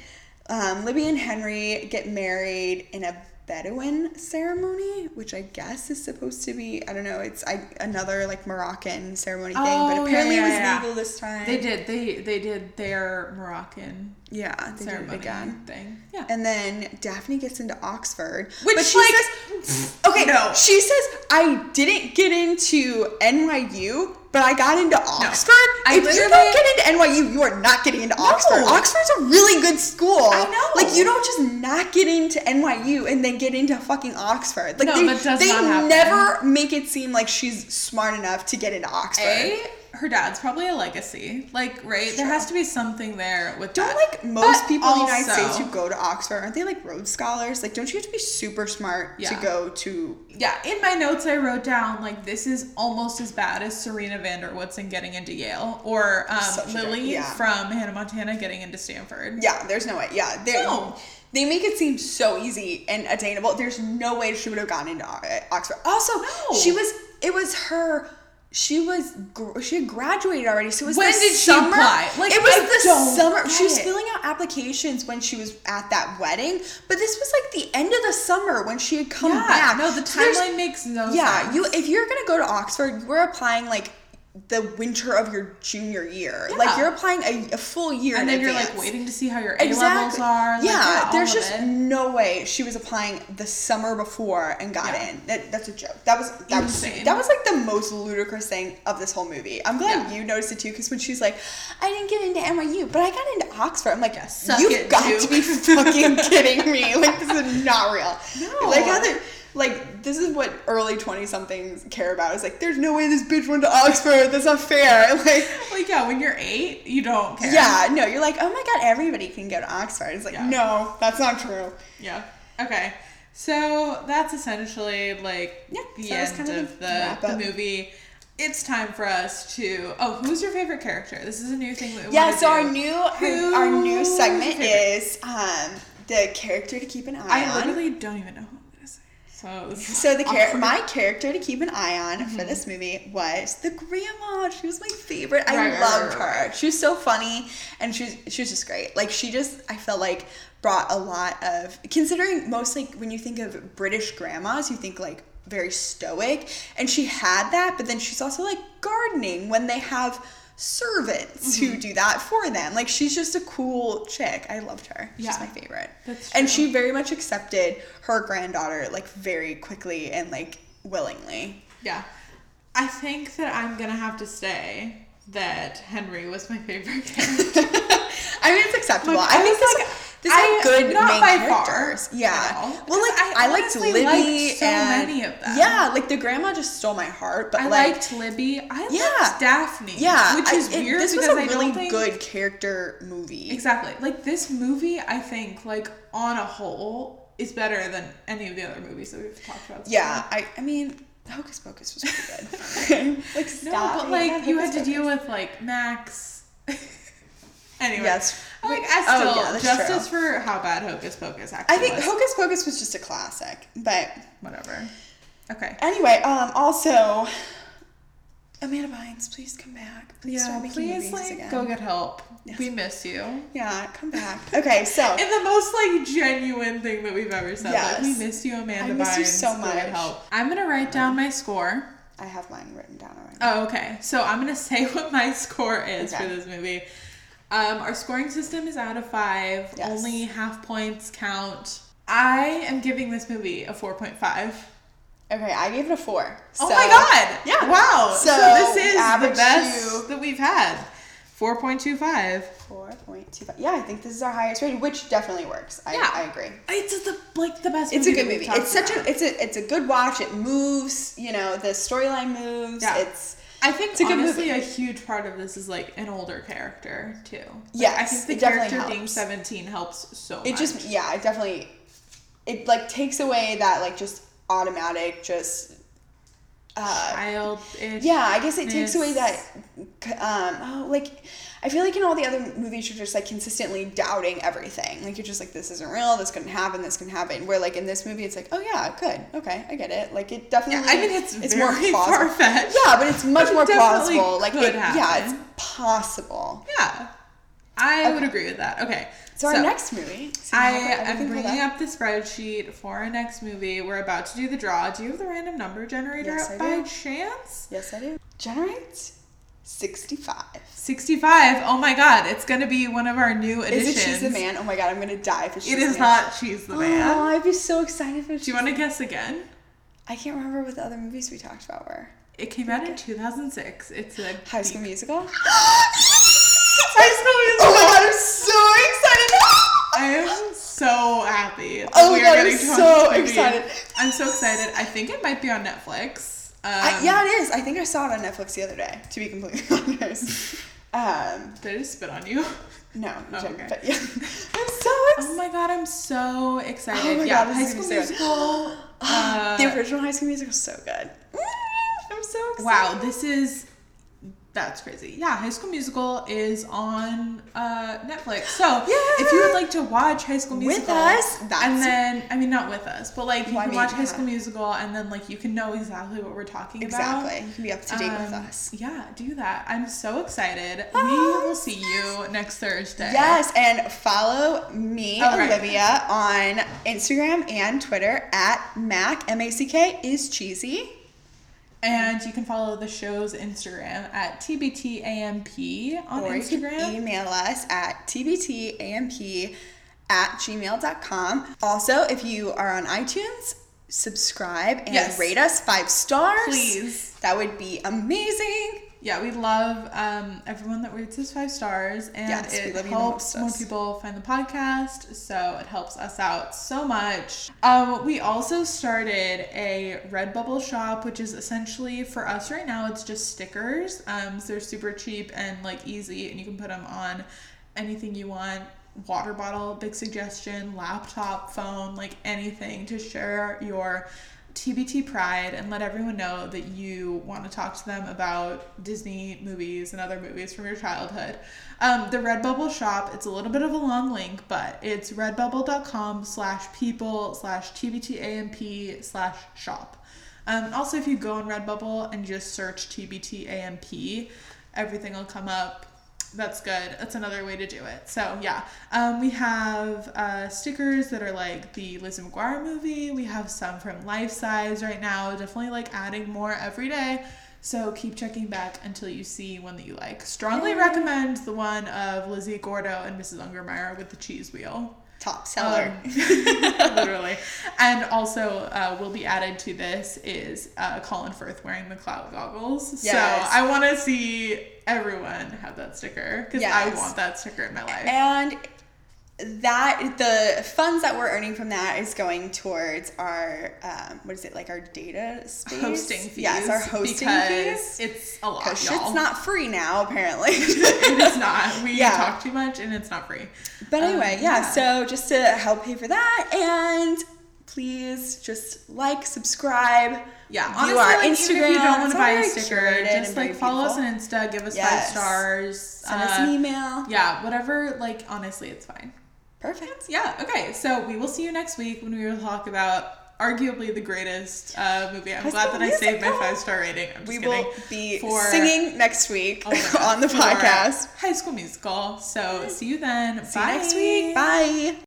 Um, Libby and Henry get married in a Bedouin ceremony, which I guess is supposed to be, I don't know, it's I, another like Moroccan ceremony thing, oh, but apparently yeah, yeah, it was yeah. legal this time. They did, they they did their Moroccan yeah, they ceremony did it again. thing. Yeah. And then Daphne gets into Oxford. Which but she like, says, okay, no. She says, I didn't get into N Y U, but I got into Oxford. No, if you don't get into N Y U, you are not getting into no. Oxford. Oxford's a really good school. I know. Like, you don't just not get into N Y U and then get into fucking Oxford. Like, no, they, that does they not happen. Never make it seem like she's smart enough to get into Oxford. A, her dad's probably a legacy. Like, right? Sure. There has to be something there with don't, that. Like, most but people also, in the United States who go to Oxford, aren't they, like, Rhodes Scholars? Like, don't you have to be super smart yeah. to go to... Yeah, in my notes I wrote down, like, this is almost as bad as Serena Vanderwoodson in getting into Yale, or um, Lily yeah. from Hannah Montana getting into Stanford. Yeah, there's no way. Yeah, there... No. They make it seem so easy and attainable. There's no way she would have gotten into Oxford. Also, no. she was, it was her, she was, she had graduated already. So it was when the did summer. She apply? Like, it was I the don't summer. Get she was it. filling out applications when she was at that wedding. But this was like the end of the summer when she had come yeah, back. No, the timeline makes no yeah, sense. Yeah, you, if you're going to go to Oxford, you're applying like the winter of your junior year. Yeah. Like, you're applying a, a full year and then in you're advance. Like waiting to see how your A exactly. levels are. Like, yeah, yeah there's just it. no way she was applying the summer before and got yeah. in. That, that's a joke. That was that Insane. was that was like the most ludicrous thing of this whole movie. I'm glad yeah. you noticed it too, because when she's like, I didn't get into N Y U, but I got into Oxford. I'm like, yes, you've it, got Duke. to be fucking kidding me. Like, this is not real. No. Like, how the Like, this is what early twenty-somethings care about. It's like, there's no way this bitch went to Oxford. That's not fair. Like, like yeah, when you're eight, you don't care. Yeah, no, you're like, oh my God, everybody can go to Oxford. It's like, yeah. no, that's not true. Yeah. Okay. So that's essentially, like, yeah, the end kind of, of the, the movie. It's time for us to... Oh, who's your favorite character? This is a new thing that we yeah, want to so do. Yeah, so our new, our, our new segment is um, the character to keep an eye I on. I literally don't even know who. So, so the char- my character to keep an eye on mm-hmm. for this movie was the grandma. She was my favorite. I right, loved right, right, her. Right. She was so funny, and she was, she was just great. Like, she just, I felt like, brought a lot of... Considering most, like, when you think of British grandmas, you think, like, very stoic. And she had that, but then she's also, like, gardening when they have servants mm-hmm. who do that for them. Like, she's just a cool chick. I loved her. She's yeah, my favorite. That's true. And she very much accepted her granddaughter, like, very quickly and, like, willingly. Yeah. I think that I'm gonna have to say that Henry was my favorite character. I mean, it's acceptable. Like, I, I think this like, this I, good not main by characters. Far, yeah. You know? Well, like, I, I liked Libby. Liked so and, many of them. Yeah, like, the grandma just stole my heart. But I like, liked Libby. I yeah, liked Daphne. Yeah, which is I, it, weird this because was a I really don't think, good character movie. Exactly. Like, this movie, I think, like, on a whole, is better than any of the other movies that we've talked about. So yeah, I, I mean. Hocus Pocus was pretty good. Like, stop. No, but, like, yeah, you had to focus. deal with, like, Max. Anyway. Yes. Like, I still, oh, yeah, justice true. for how bad Hocus Pocus actually I think was. Hocus Pocus was just a classic, but... Whatever. Okay. Anyway, um, also, Amanda Bynes, please come back. Please yeah, start making please, movies like, again. Go get help. Yes. We miss you. Yeah, come back. Okay, so... In the most, like, genuine thing that we've ever said. Yes. Like, we miss you, Amanda Bynes. I miss Bynes. you so much. Go get help. I'm going to write down my score. I have mine written down already. Oh, okay. So I'm going to say what my score is okay. for this movie. Um, our scoring system is out of five. Yes. Only half points count. I am giving this movie a four point five. Okay, I gave it a four. So, oh my God! Yeah. Wow. So, so this is the best two, that we've had. four point two five. four point two five. Yeah, I think this is our highest rating, which definitely works. I, yeah. I agree. It's the like the best movie. It's a good movie. It's such about. a it's a it's a good watch. It moves, you know, the storyline moves. Yeah. It's I think it's a honestly good movie. A huge part of this is like an older character too. Like, yes. I think the it character being seventeen helps so it much. It just yeah, it definitely it like takes away that like just automatic just uh childish yeah I guess it takes away that um oh, like I feel like in all the other movies you're just like consistently doubting everything, like you're just like this isn't real, this couldn't happen, this can happen, where like in this movie it's like oh yeah good okay I get it, like it definitely yeah, I mean it's, it's more far-fetched yeah but it's much but more plausible like it, yeah it's possible yeah I okay. would agree with that. Okay. So, so our next movie. So I am bringing up the spreadsheet for our next movie. We're about to do the draw. Do you have the random number generator yes, up by do. chance? Yes, I do. Generate sixty-five. sixty-five. Oh, my God. It's going to be one of our new editions. Is it She's the Man? Oh, my God. I'm going to die for She's the Man. It is the not She's the Man. Oh, I'd be so excited for She's Do you want to guess again? I can't remember what the other movies we talked about were. It came out in two thousand six. It's a High School deep. Musical? High School Musical. Oh my God, I'm so excited. I am so happy. Oh my God, I'm so excited. I'm so excited. I think it might be on Netflix. Um, I, yeah, it is. I think I saw it on Netflix the other day, to be completely honest. Um, Did I just spit on you? No. Oh, okay. But yeah. I'm so excited. Oh my god, I'm so excited. Oh my yeah, god, High School so Musical. Uh, the original High School Musical is so good. I'm so excited. Wow, this is... That's crazy. Yeah, High School Musical is on uh, Netflix. So Yay! If you would like to watch High School Musical with us, that's and then I mean not with us, but like you well, can I mean, watch High School Musical and then like you can know exactly what we're talking exactly. about. Exactly. You can be up to date um, with us. Yeah, do that. I'm so excited. Oh, we will see you next Thursday. Yes, and follow me, oh, Olivia, right. on Instagram and Twitter at Mac M A C K is cheesy. And you can follow the show's Instagram at T B T A M P on or Instagram. Or you can email us at T B T A M P at gmail dot com. Also, if you are on iTunes, subscribe and yes. rate us five stars. Please. That would be amazing. Yeah, we love um, everyone that rates us five stars. And yes, it helps more people find the podcast. So it helps us out so much. Um, we also started a Redbubble shop, which is essentially for us right now, it's just stickers. Um, so they're super cheap and like easy. And you can put them on anything you want. Water bottle, big suggestion, laptop, phone, like anything to share your T B T pride and let everyone know that you want to talk to them about Disney movies and other movies from your childhood. Um, the Redbubble shop, it's a little bit of a long link, but it's redbubble.com slash people slash TBTAMP slash shop. Um, also, if you go on Redbubble and just search T B T A M P, everything will come up. That's good. That's another way to do it. So, yeah. Um, we have uh, stickers that are, like, the Lizzie McGuire movie. We have some from Life Size right now. Definitely, like, adding more every day. So, keep checking back until you see one that you like. Strongly yeah. recommend the one of Lizzie Gordo and Missus Ungermeyer with the cheese wheel. Top seller. Um, literally. And also, uh, will be added to this is uh, Colin Firth wearing the cloud goggles. Yes. So, I want to see... everyone have that sticker because yes. I want that sticker in my life. And that the funds that we're earning from that is going towards our um, what is it like our data space hosting fees. Yes, our hosting fees. It's a lot. Y'all. Shit's not free now. Apparently, it is not. We yeah. talk too much, and it's not free. But anyway, um, yeah, yeah. So just to help pay for that, and please just like, subscribe. Yeah, honestly, you are like, Instagram, even if you don't want to buy a sticker, just like follow us on Insta, give us yes. five stars. Send uh, us an email. Yeah, whatever, like honestly, it's fine. Perfect. Yeah, okay, so we will see you next week when we will talk about arguably the greatest uh, movie. I'm High glad that I saved my five-star rating. I'm just we kidding. will be for, singing next week oh God, on the podcast. High School Musical. So see you then. See Bye. you next week. Bye.